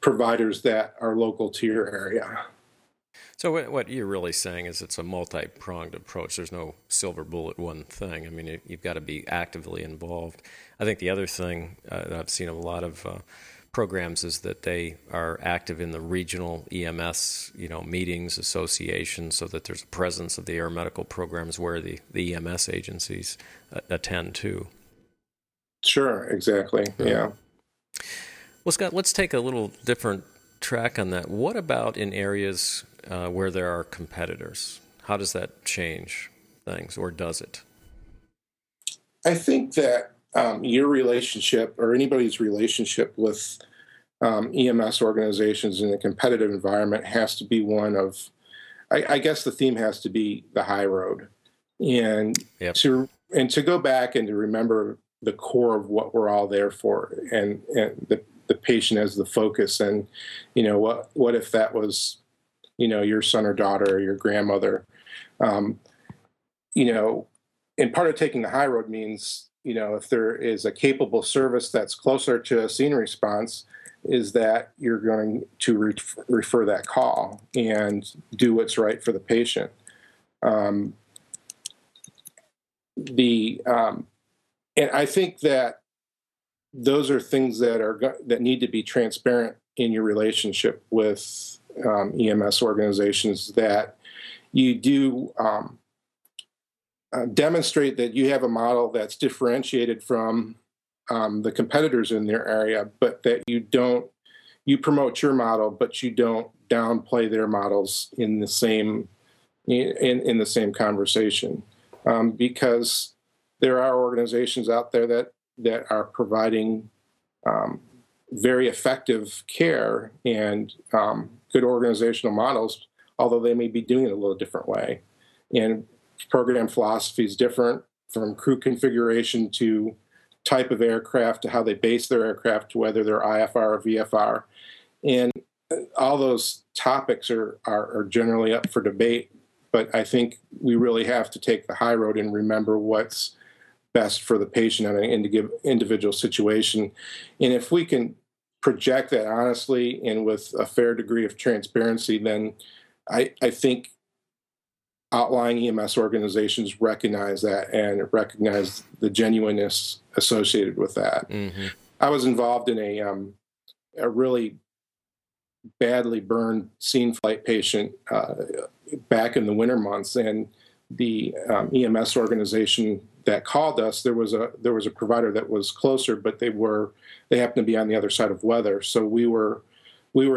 providers that are local to your area. So what you're really saying is it's a multi-pronged approach. There's no silver bullet one thing. I mean, you've got to be actively involved. I think the other thing that I've seen a lot of programs is that they are active in the regional EMS, you know, meetings, associations, so that there's a presence of the air medical programs where the EMS agencies attend to. Sure, exactly, yeah. Well, Scott, let's take a little different track on that. What about in areas where there are competitors? How does that change things, or does it? I think that your relationship, or anybody's relationship with EMS organizations in a competitive environment, has to be one of, I guess the theme has to be the high road. And yep. to go back and to remember the core of what we're all there for, and the patient as the focus. And, you know, what if that was, you know, your son or daughter or your grandmother? You know, and part of taking the high road means, you know, if there is a capable service that's closer to a scene response, is that you're going to refer that call and do what's right for the patient. And I think that those are things that need to be transparent in your relationship with EMS organizations, that you do demonstrate that you have a model that's differentiated from the competitors in their area, but that you promote your model, but you don't downplay their models in the same in the same conversation, because there are organizations out there that are providing very effective care and good organizational models, although they may be doing it a little different way. And program philosophy is different, from crew configuration to type of aircraft to how they base their aircraft, to whether they're IFR or VFR. And all those topics are generally up for debate, but I think we really have to take the high road and remember what's best for the patient on an individual situation. And if we can project that honestly and with a fair degree of transparency, then I think outlying EMS organizations recognize that and recognize the genuineness associated with that. Mm-hmm. I was involved in a really badly burned scene flight patient back in the winter months, and the EMS organization that called us, there was a provider that was closer, but they happened to be on the other side of weather, so we were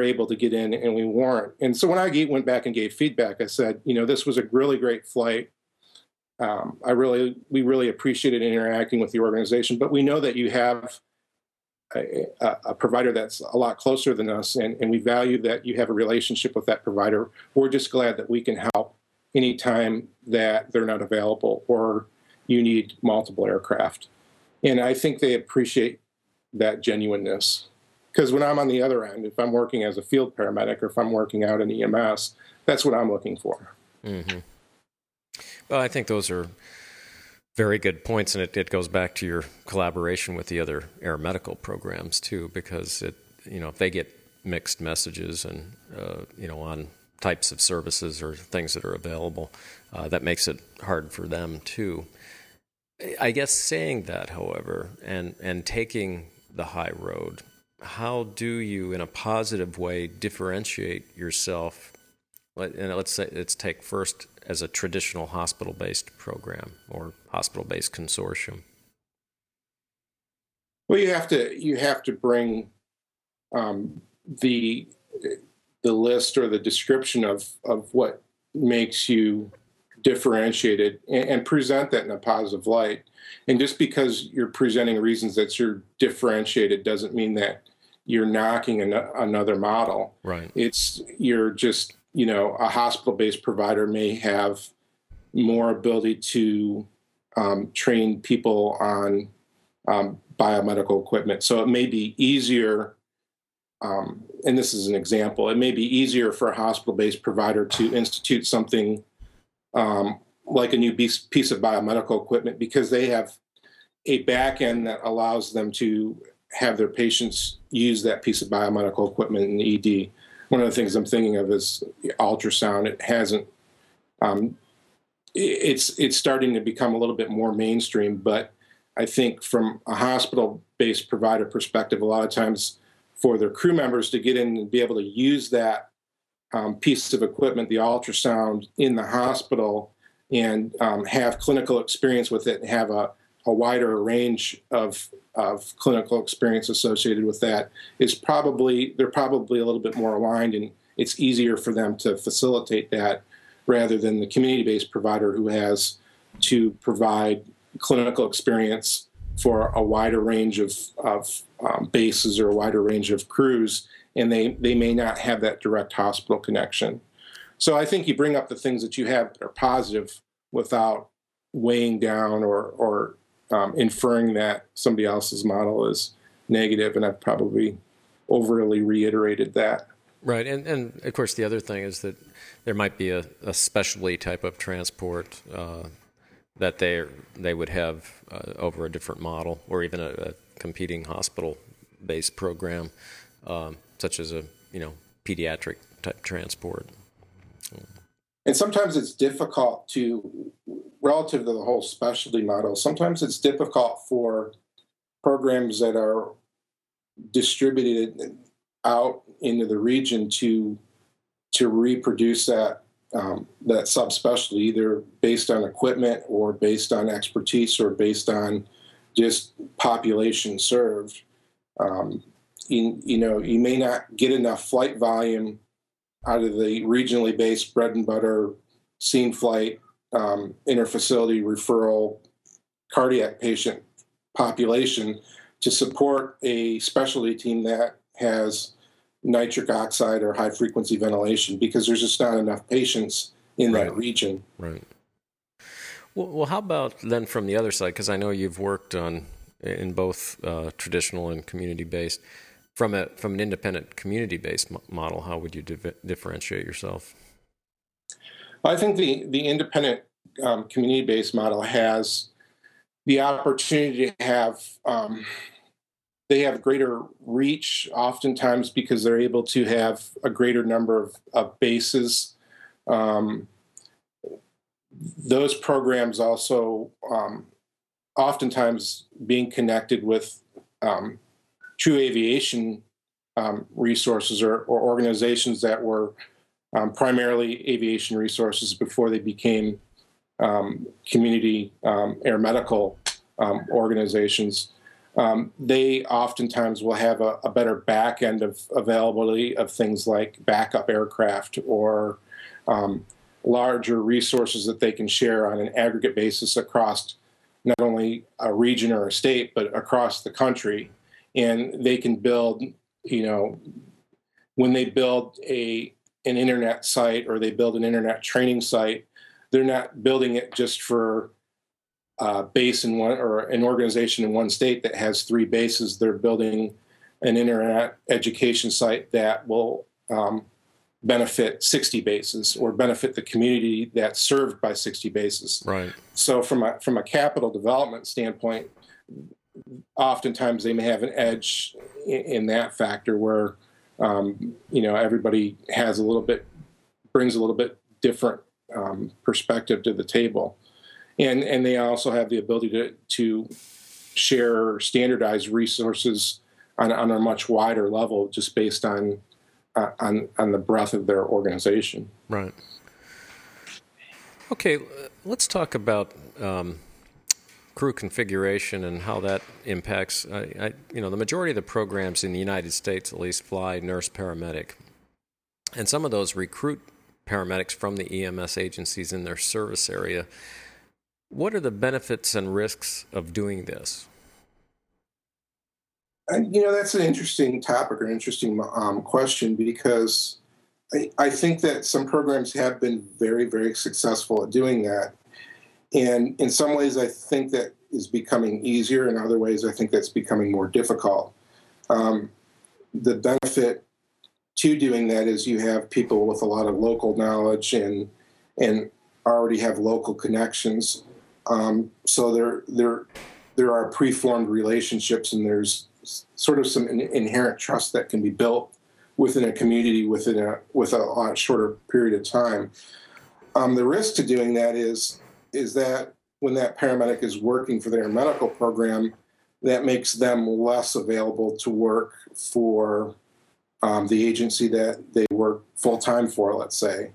able to get in, and we weren't. And so when I went back and gave feedback, I said, you know, this was a really great flight. We really appreciated interacting with the organization, but we know that you have a provider that's a lot closer than us, and we value that you have a relationship with that provider. We're just glad that we can help anytime that they're not available or you need multiple aircraft. And I think they appreciate that genuineness. Because when I'm on the other end, if I'm working as a field paramedic or if I'm working out in EMS, that's what I'm looking for. Mm-hmm. Well, I think those are very good points, and it goes back to your collaboration with the other air medical programs too, because if they get mixed messages and on types of services or things that are available, that makes it hard for them too. I guess saying that, however, and taking the high road, how do you, in a positive way, differentiate yourself? And let's take first as a traditional hospital-based program or hospital-based consortium. Well, you have to bring the list or the description of what makes you differentiated and present that in a positive light. And just because you're presenting reasons that you're differentiated doesn't mean that you're knocking another model. Right. You're just, a hospital-based provider may have more ability to train people on biomedical equipment. So it may be easier, and this is an example, it may be easier for a hospital-based provider to institute something like a new piece of biomedical equipment because they have a back end that allows them to have their patients use that piece of biomedical equipment in the ED. One of the things I'm thinking of is ultrasound. It hasn't, it's starting to become a little bit more mainstream, but I think from a hospital-based provider perspective, a lot of times for their crew members to get in and be able to use that piece of equipment, the ultrasound, in the hospital and have clinical experience with it and have a wider range of clinical experience associated with that is probably a little bit more aligned, and it's easier for them to facilitate that rather than the community-based provider who has to provide clinical experience for a wider range of bases or a wider range of crews, and they may not have that direct hospital connection. So I think you bring up the things that you have that are positive without weighing down or inferring that somebody else's model is negative, and I've probably overly reiterated that. Right, and of course the other thing is that there might be a specialty type of transport that they would have over a different model, or even a competing hospital-based program, such as a pediatric type transport. And sometimes it's difficult to, relative to the whole specialty model, sometimes it's difficult for programs that are distributed out into the region to reproduce that subspecialty, either based on equipment or based on expertise or based on just population served. You may not get enough flight volume out of the regionally based bread and butter scene flight, interfacility referral, cardiac patient population to support a specialty team that has nitric oxide or high frequency ventilation because there's just not enough patients in that region. Right. Well, how about then from the other side? Because I know you've worked in both traditional and community based. From an independent community-based model, how would you differentiate yourself? I think the independent community-based model has the opportunity to have they have greater reach, oftentimes because they're able to have a greater number of bases. Those programs also, oftentimes, being connected with true aviation resources or organizations that were primarily aviation resources before they became community air medical organizations. They oftentimes will have a better back end of availability of things like backup aircraft or larger resources that they can share on an aggregate basis across not only a region or a state, but across the country. And they can build, when they build an internet site or they build an internet training site, they're not building it just for a base in one or an organization in one state that has three bases. They're building an internet education site that will benefit 60 bases or benefit the community that's served by 60 bases. Right. So from a capital development standpoint, oftentimes they may have an edge in that factor where, everybody brings a little bit different perspective to the table. And they also have the ability to share standardized resources on a much wider level just based on the breadth of their organization. Right. Okay, let's talk about crew configuration and how that impacts, the majority of the programs in the United States at least fly nurse paramedic. And some of those recruit paramedics from the EMS agencies in their service area. What are the benefits and risks of doing this? That's an interesting topic or an interesting question, because I think that some programs have been very, very successful at doing that. And in some ways, I think that is becoming easier. In other ways, I think that's becoming more difficult. The benefit to doing that is you have people with a lot of local knowledge and already have local connections. So there are preformed relationships, and there's sort of some inherent trust that can be built within a community with a lot shorter period of time. The risk to doing that is that when that paramedic is working for their medical program, that makes them less available to work for the agency that they work full-time for, let's say,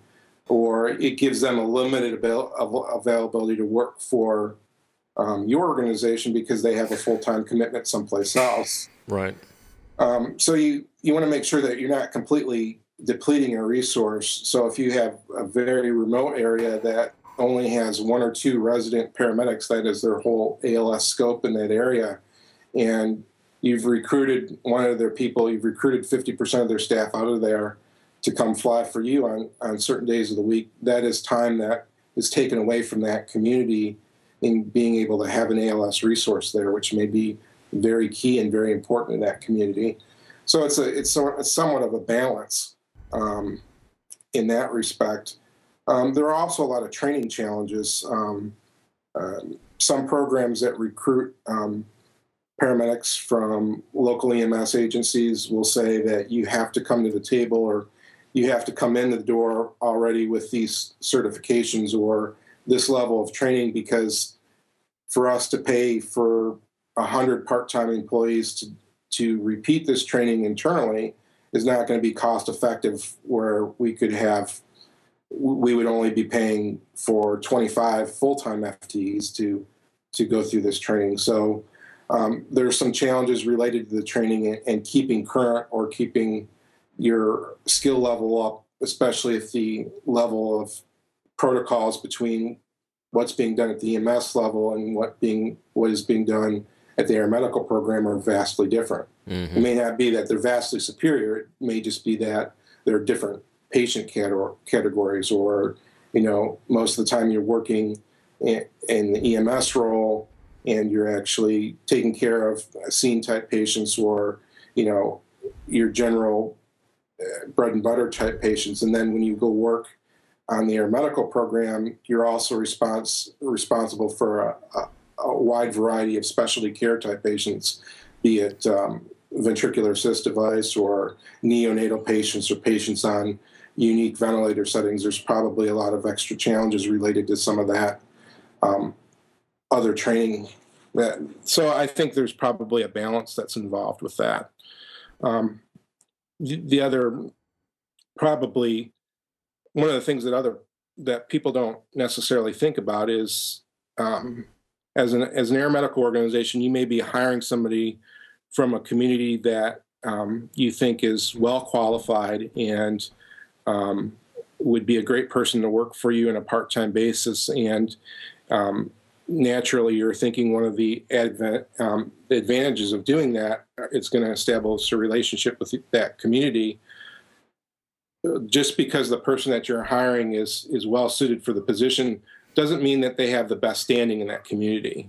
or it gives them a limited availability to work for your organization because they have a full-time commitment someplace else. Right. So you want to make sure that you're not completely depleting a resource. So if you have a very remote area that only has one or two resident paramedics, that is their whole ALS scope in that area, and you've recruited one of their people, you've recruited 50% of their staff out of there to come fly for you on certain days of the week, that is time that is taken away from that community in being able to have an ALS resource there, which may be very key and very important to that community. So it's somewhat of a balance in that respect. There are also a lot of training challenges. Some programs that recruit paramedics from local EMS agencies will say that you have to come to the table, or you have to come in the door already with these certifications or this level of training, because for us to pay for 100 part-time employees to repeat this training internally is not going to be cost-effective, where we would only be paying for 25 full-time FTEs to go through this training. So there are some challenges related to the training and keeping current or keeping your skill level up, especially if the level of protocols between what's being done at the EMS level and what is being done at the air medical program are vastly different. Mm-hmm. It may not be that they're vastly superior. It may just be that they're different patient categories, or, most of the time you're working in the EMS role and you're actually taking care of scene type patients or, your general bread and butter type patients. And then when you go work on the air medical program, you're also responsible for a wide variety of specialty care type patients, be it ventricular assist device or neonatal patients or patients on unique ventilator settings. There's probably a lot of extra challenges related to some of that other training. So I think there's probably a balance that's involved with that. The other, probably one of the things that people don't necessarily think about is as an air medical organization, you may be hiring somebody from a community that you think is well qualified and would be a great person to work for you on a part-time basis. And naturally, you're thinking one of the advantages of doing that, it's going to establish a relationship with that community. Just because the person that you're hiring is well-suited for the position doesn't mean that they have the best standing in that community.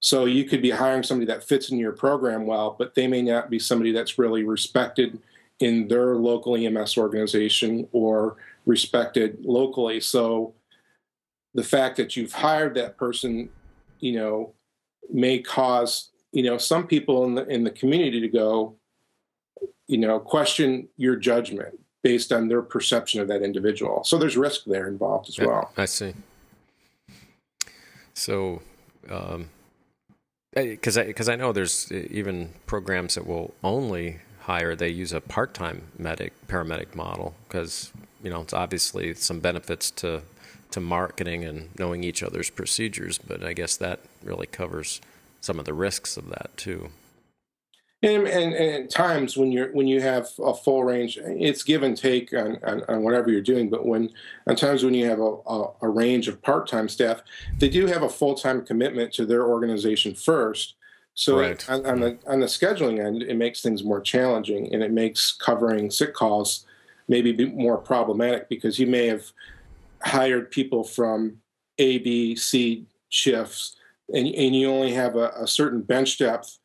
So you could be hiring somebody that fits in your program well, but they may not be somebody that's really respected in their local EMS organization or respected locally. So the fact that you've hired that person, may cause, some people in the community to go, question your judgment based on their perception of that individual. So there's risk there involved as well. I see. So, because I know there's even programs that will only hire, they use a part-time paramedic model because, it's obviously some benefits to to marketing and knowing each other's procedures, but I guess that really covers some of the risks of that too. And at times when you have a full range, it's give and take on whatever you're doing. But at times when you have a range of part-time staff, they do have a full-time commitment to their organization first. So right. on the scheduling end, it makes things more challenging, and it makes covering sick calls maybe be more problematic because you may have hired people from A, B, C shifts, and you only have a certain bench depth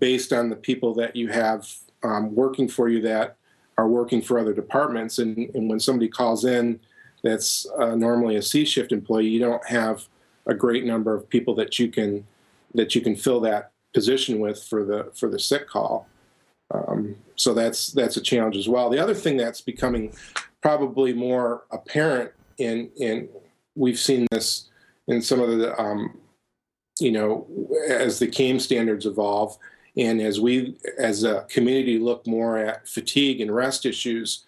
based on the people that you have working for you that are working for other departments. And when somebody calls in that's normally a C shift employee, you don't have a great number of people that you can fill that position with for the sick call. So that's a challenge as well. The other thing that's becoming probably more apparent, and we've seen this in some of the, as the CAIM standards evolve, and as we as a community look more at fatigue and rest issues,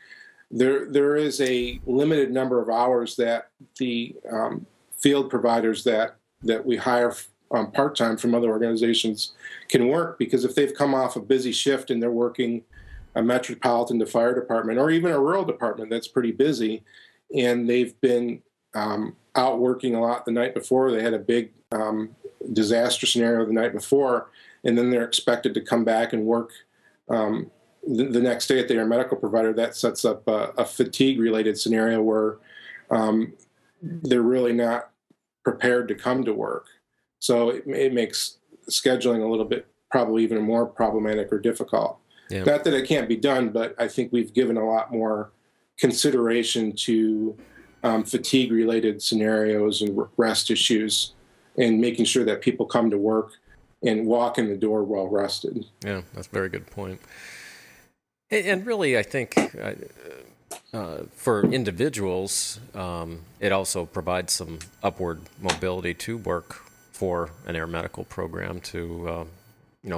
there is a limited number of hours that the field providers that we hire part-time from other organizations can work, because if they've come off a busy shift and they're working a metropolitan to fire department or even a rural department that's pretty busy, and they've been out working a lot the night before, they had a big disaster scenario the night before, and then they're expected to come back and work the next day at their medical provider, that sets up a fatigue-related scenario where they're really not prepared to come to work. So it makes scheduling a little bit probably even more problematic or difficult. Yeah. Not that it can't be done, but I think we've given a lot more consideration to fatigue-related scenarios and rest issues, and making sure that people come to work and walk in the door well rested. Yeah, that's a very good point. And really, I think for individuals, it also provides some upward mobility to work for an air medical program to,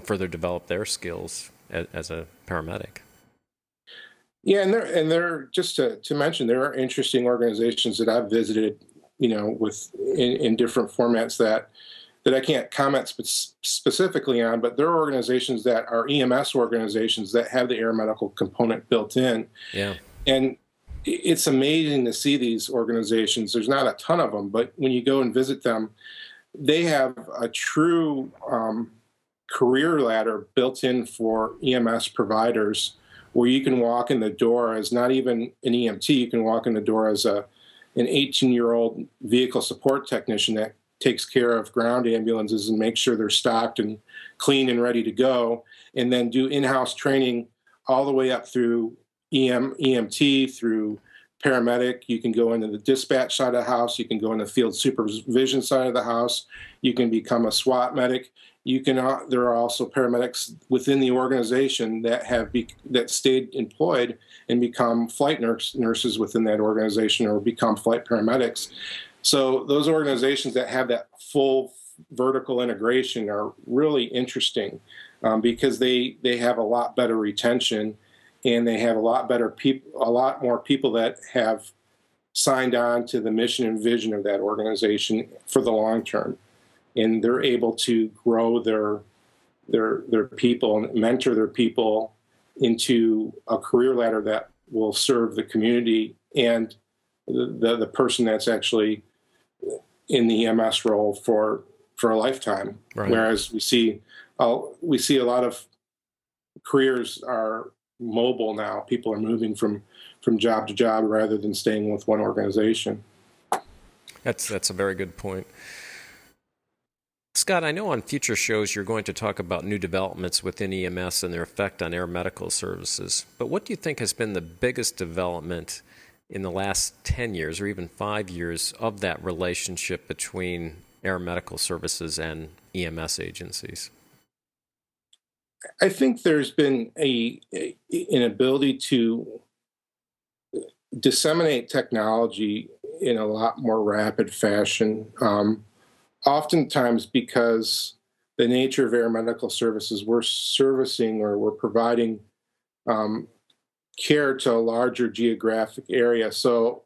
further develop their skills as a paramedic. Yeah, and just to mention, there are interesting organizations that I've visited, with in different formats that I can't comment specifically on, but there are organizations that are EMS organizations that have the air medical component built in. Yeah, and it's amazing to see these organizations. There's not a ton of them, but when you go and visit them, they have a true career ladder built in for EMS providers, where you can walk in the door as not even an EMT. You can walk in the door as an 18-year-old vehicle support technician that takes care of ground ambulances and makes sure they're stocked and clean and ready to go, and then do in-house training all the way up through EMT, through paramedic. You can go into the dispatch side of the house. You can go into the field supervision side of the house. You can become a SWAT medic. There are also paramedics within the organization that that stayed employed and become flight nurses within that organization, or become flight paramedics. So those organizations that have that full vertical integration are really interesting because they have a lot better retention. And they have a lot more people that have signed on to the mission and vision of that organization for the long term, and they're able to grow their people and mentor their people into a career ladder that will serve the community and the person that's actually in the EMS role for a lifetime. Right. Whereas we see a lot of careers are mobile now. People are moving from job to job rather than staying with one organization. That's a very good point. Scott, I know on future shows you're going to talk about new developments within EMS and their effect on air medical services, but what do you think has been the biggest development in the last 10 years or even 5 years of that relationship between air medical services and EMS agencies? I think there's been an ability to disseminate technology in a lot more rapid fashion, oftentimes because the nature of air medical services, we're servicing or we're providing care to a larger geographic area. So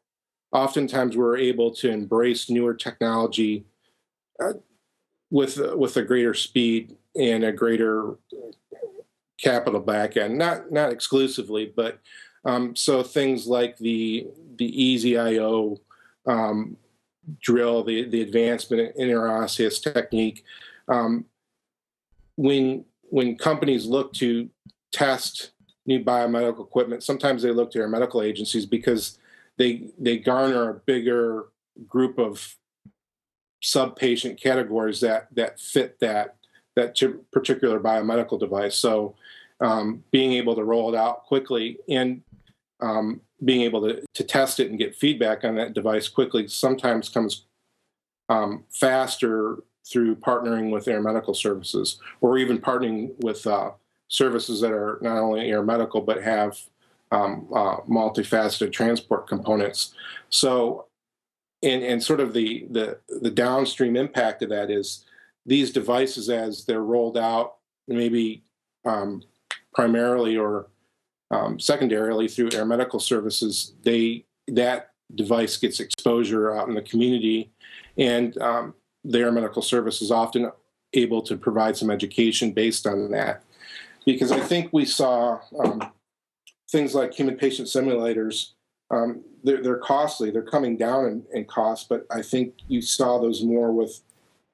oftentimes we're able to embrace newer technology with a greater speed and a greater capital back end. Not exclusively, but so things like the Easy IO drill, the advancement in interosseous technique. When companies look to test new biomedical equipment, sometimes they look to their medical agencies because they garner a bigger group of sub-patient categories that fit that particular biomedical device. So being able to roll it out quickly and being able to test it and get feedback on that device quickly sometimes comes faster through partnering with air medical services, or even partnering with services that are not only air medical but have multifaceted transport components. So, and sort of the downstream impact of that is these devices, as they're rolled out, maybe primarily or secondarily through air medical services, that device gets exposure out in the community, and the air medical service is often able to provide some education based on that. Because I think we saw things like human patient simulators, they're costly, they're coming down in cost, but I think you saw those more with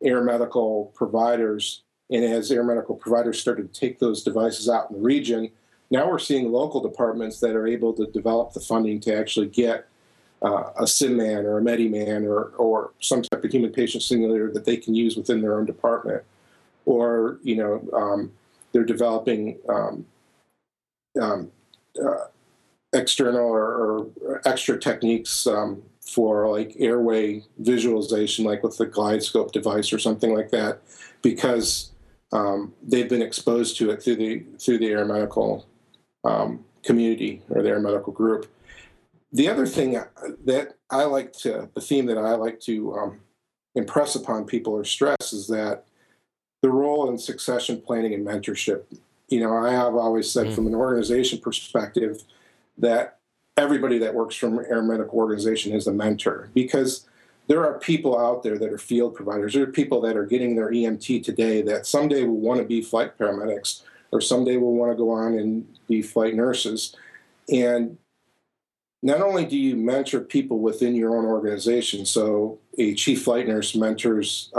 air medical providers. And as air medical providers started to take those devices out in the region, now we're seeing local departments that are able to develop the funding to actually get a SimMan or a MediMan or some type of human patient simulator that they can use within their own department. Or, you know, they're developing external or extra techniques for like airway visualization, like with the GlideScope device or something like that, because they've been exposed to it through the air medical community or the air medical group. The other thing that I like to, the theme that I like to impress upon people or stress is that the role in succession planning and mentorship. You know, I have always said from an organization perspective that everybody that works from an air medical organization is a mentor, because there are people out there that are field providers. There are people that are getting their EMT today that someday will want to be flight paramedics, or someday will want to go on and be flight nurses. And not only do you mentor people within your own organization, so a chief flight nurse mentors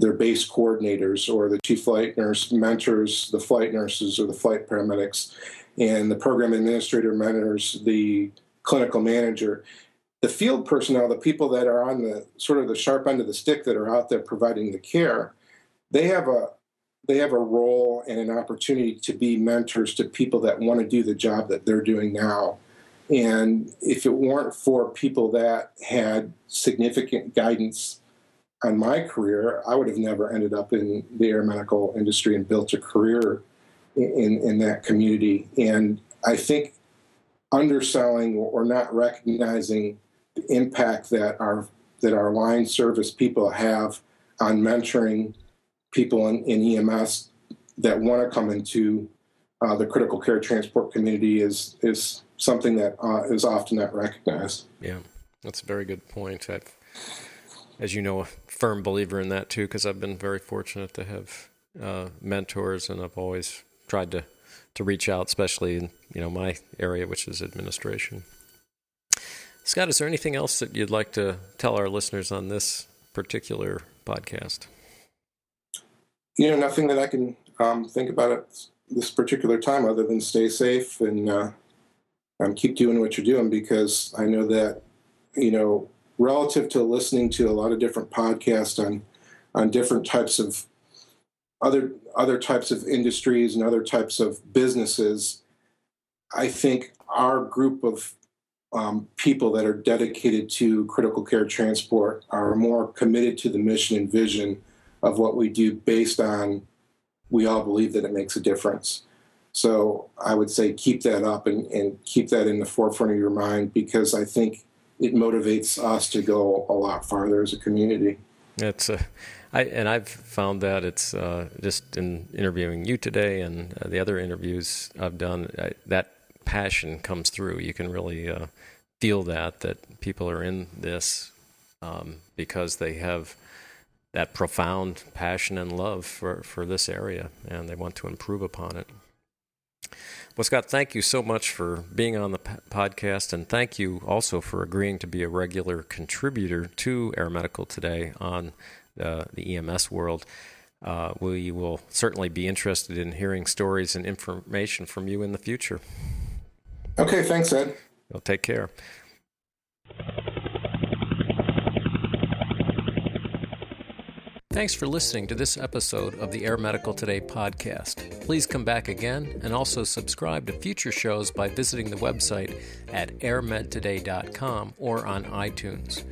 their base coordinators, or the chief flight nurse mentors the flight nurses or the flight paramedics, and the program administrator mentors the clinical manager. The field personnel, the people that are on the sort of the sharp end of the stick that are out there providing the care, they have a role and an opportunity to be mentors to people that want to do the job that they're doing now. And if it weren't for people that had significant guidance on my career, I would have never ended up in the air medical industry and built a career in that community. And I think underselling or not recognizing the impact that our line service people have on mentoring people in EMS that want to come into the critical care transport community is something that is often not recognized. Yeah, that's a very good point. I've, as you know, a firm believer in that too, because I've been very fortunate to have mentors, and I've always tried to reach out, especially in, you know, my area, which is administration. Scott, is there anything else that you'd like to tell our listeners on this particular podcast? You know, nothing that I can think about at this particular time, other than stay safe and keep doing what you're doing, because I know that, you know, relative to listening to a lot of different podcasts on different types of other types of industries and other types of businesses, I think our group of people that are dedicated to critical care transport are more committed to the mission and vision of what we do, based on we all believe that it makes a difference. So I would say keep that up and keep that in the forefront of your mind, because I think it motivates us to go a lot farther as a community. That's I've found that it's just in interviewing you today and the other interviews I've done, that passion comes through. You can really feel that people are in this because they have that profound passion and love for this area, and they want to improve upon it. Well, Scott, thank you so much for being on the podcast, and thank you also for agreeing to be a regular contributor to Air Medical Today on the EMS world. We will certainly be interested in hearing stories and information from you in the future. Okay, thanks, Ed. Well, take care. Thanks for listening to this episode of the Air Medical Today podcast. Please come back again and also subscribe to future shows by visiting the website at airmedtoday.com or on iTunes.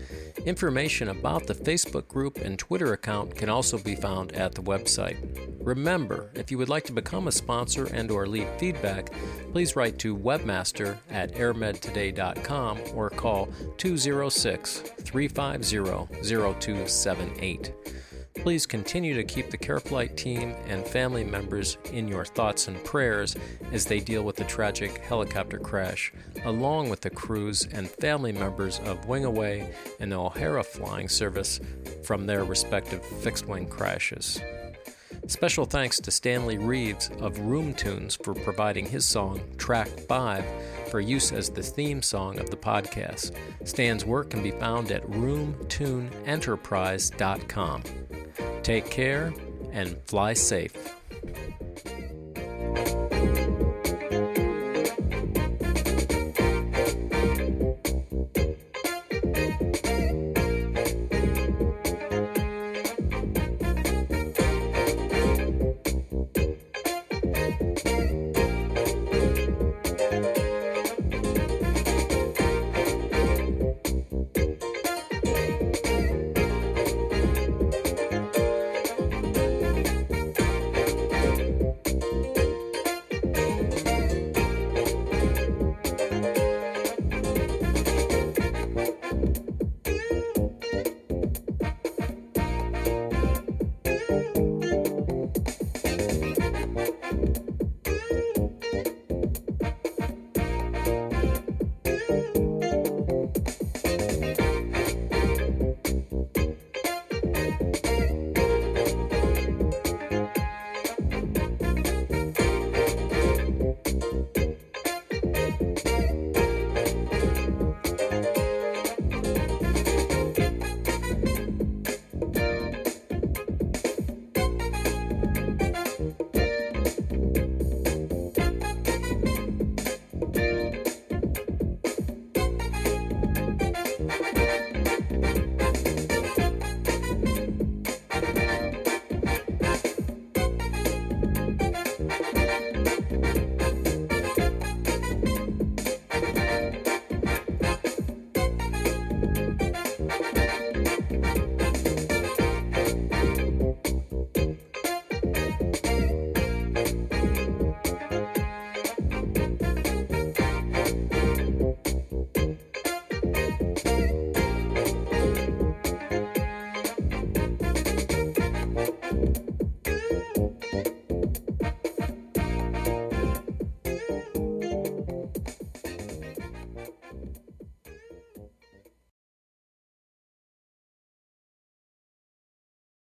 Information about the Facebook group and Twitter account can also be found at the website. Remember, if you would like to become a sponsor and/or leave feedback, please write to webmaster@airmedtoday.com or call 206-350-0278. Please continue to keep the CareFlight team and family members in your thoughts and prayers as they deal with the tragic helicopter crash, along with the crews and family members of Wingaway and the O'Hara Flying Service from their respective fixed-wing crashes. Special thanks to Stanley Reeves of Room Tunes for providing his song, Track 5, for use as the theme song of the podcast. Stan's work can be found at roomtuneenterprise.com. Take care and fly safe.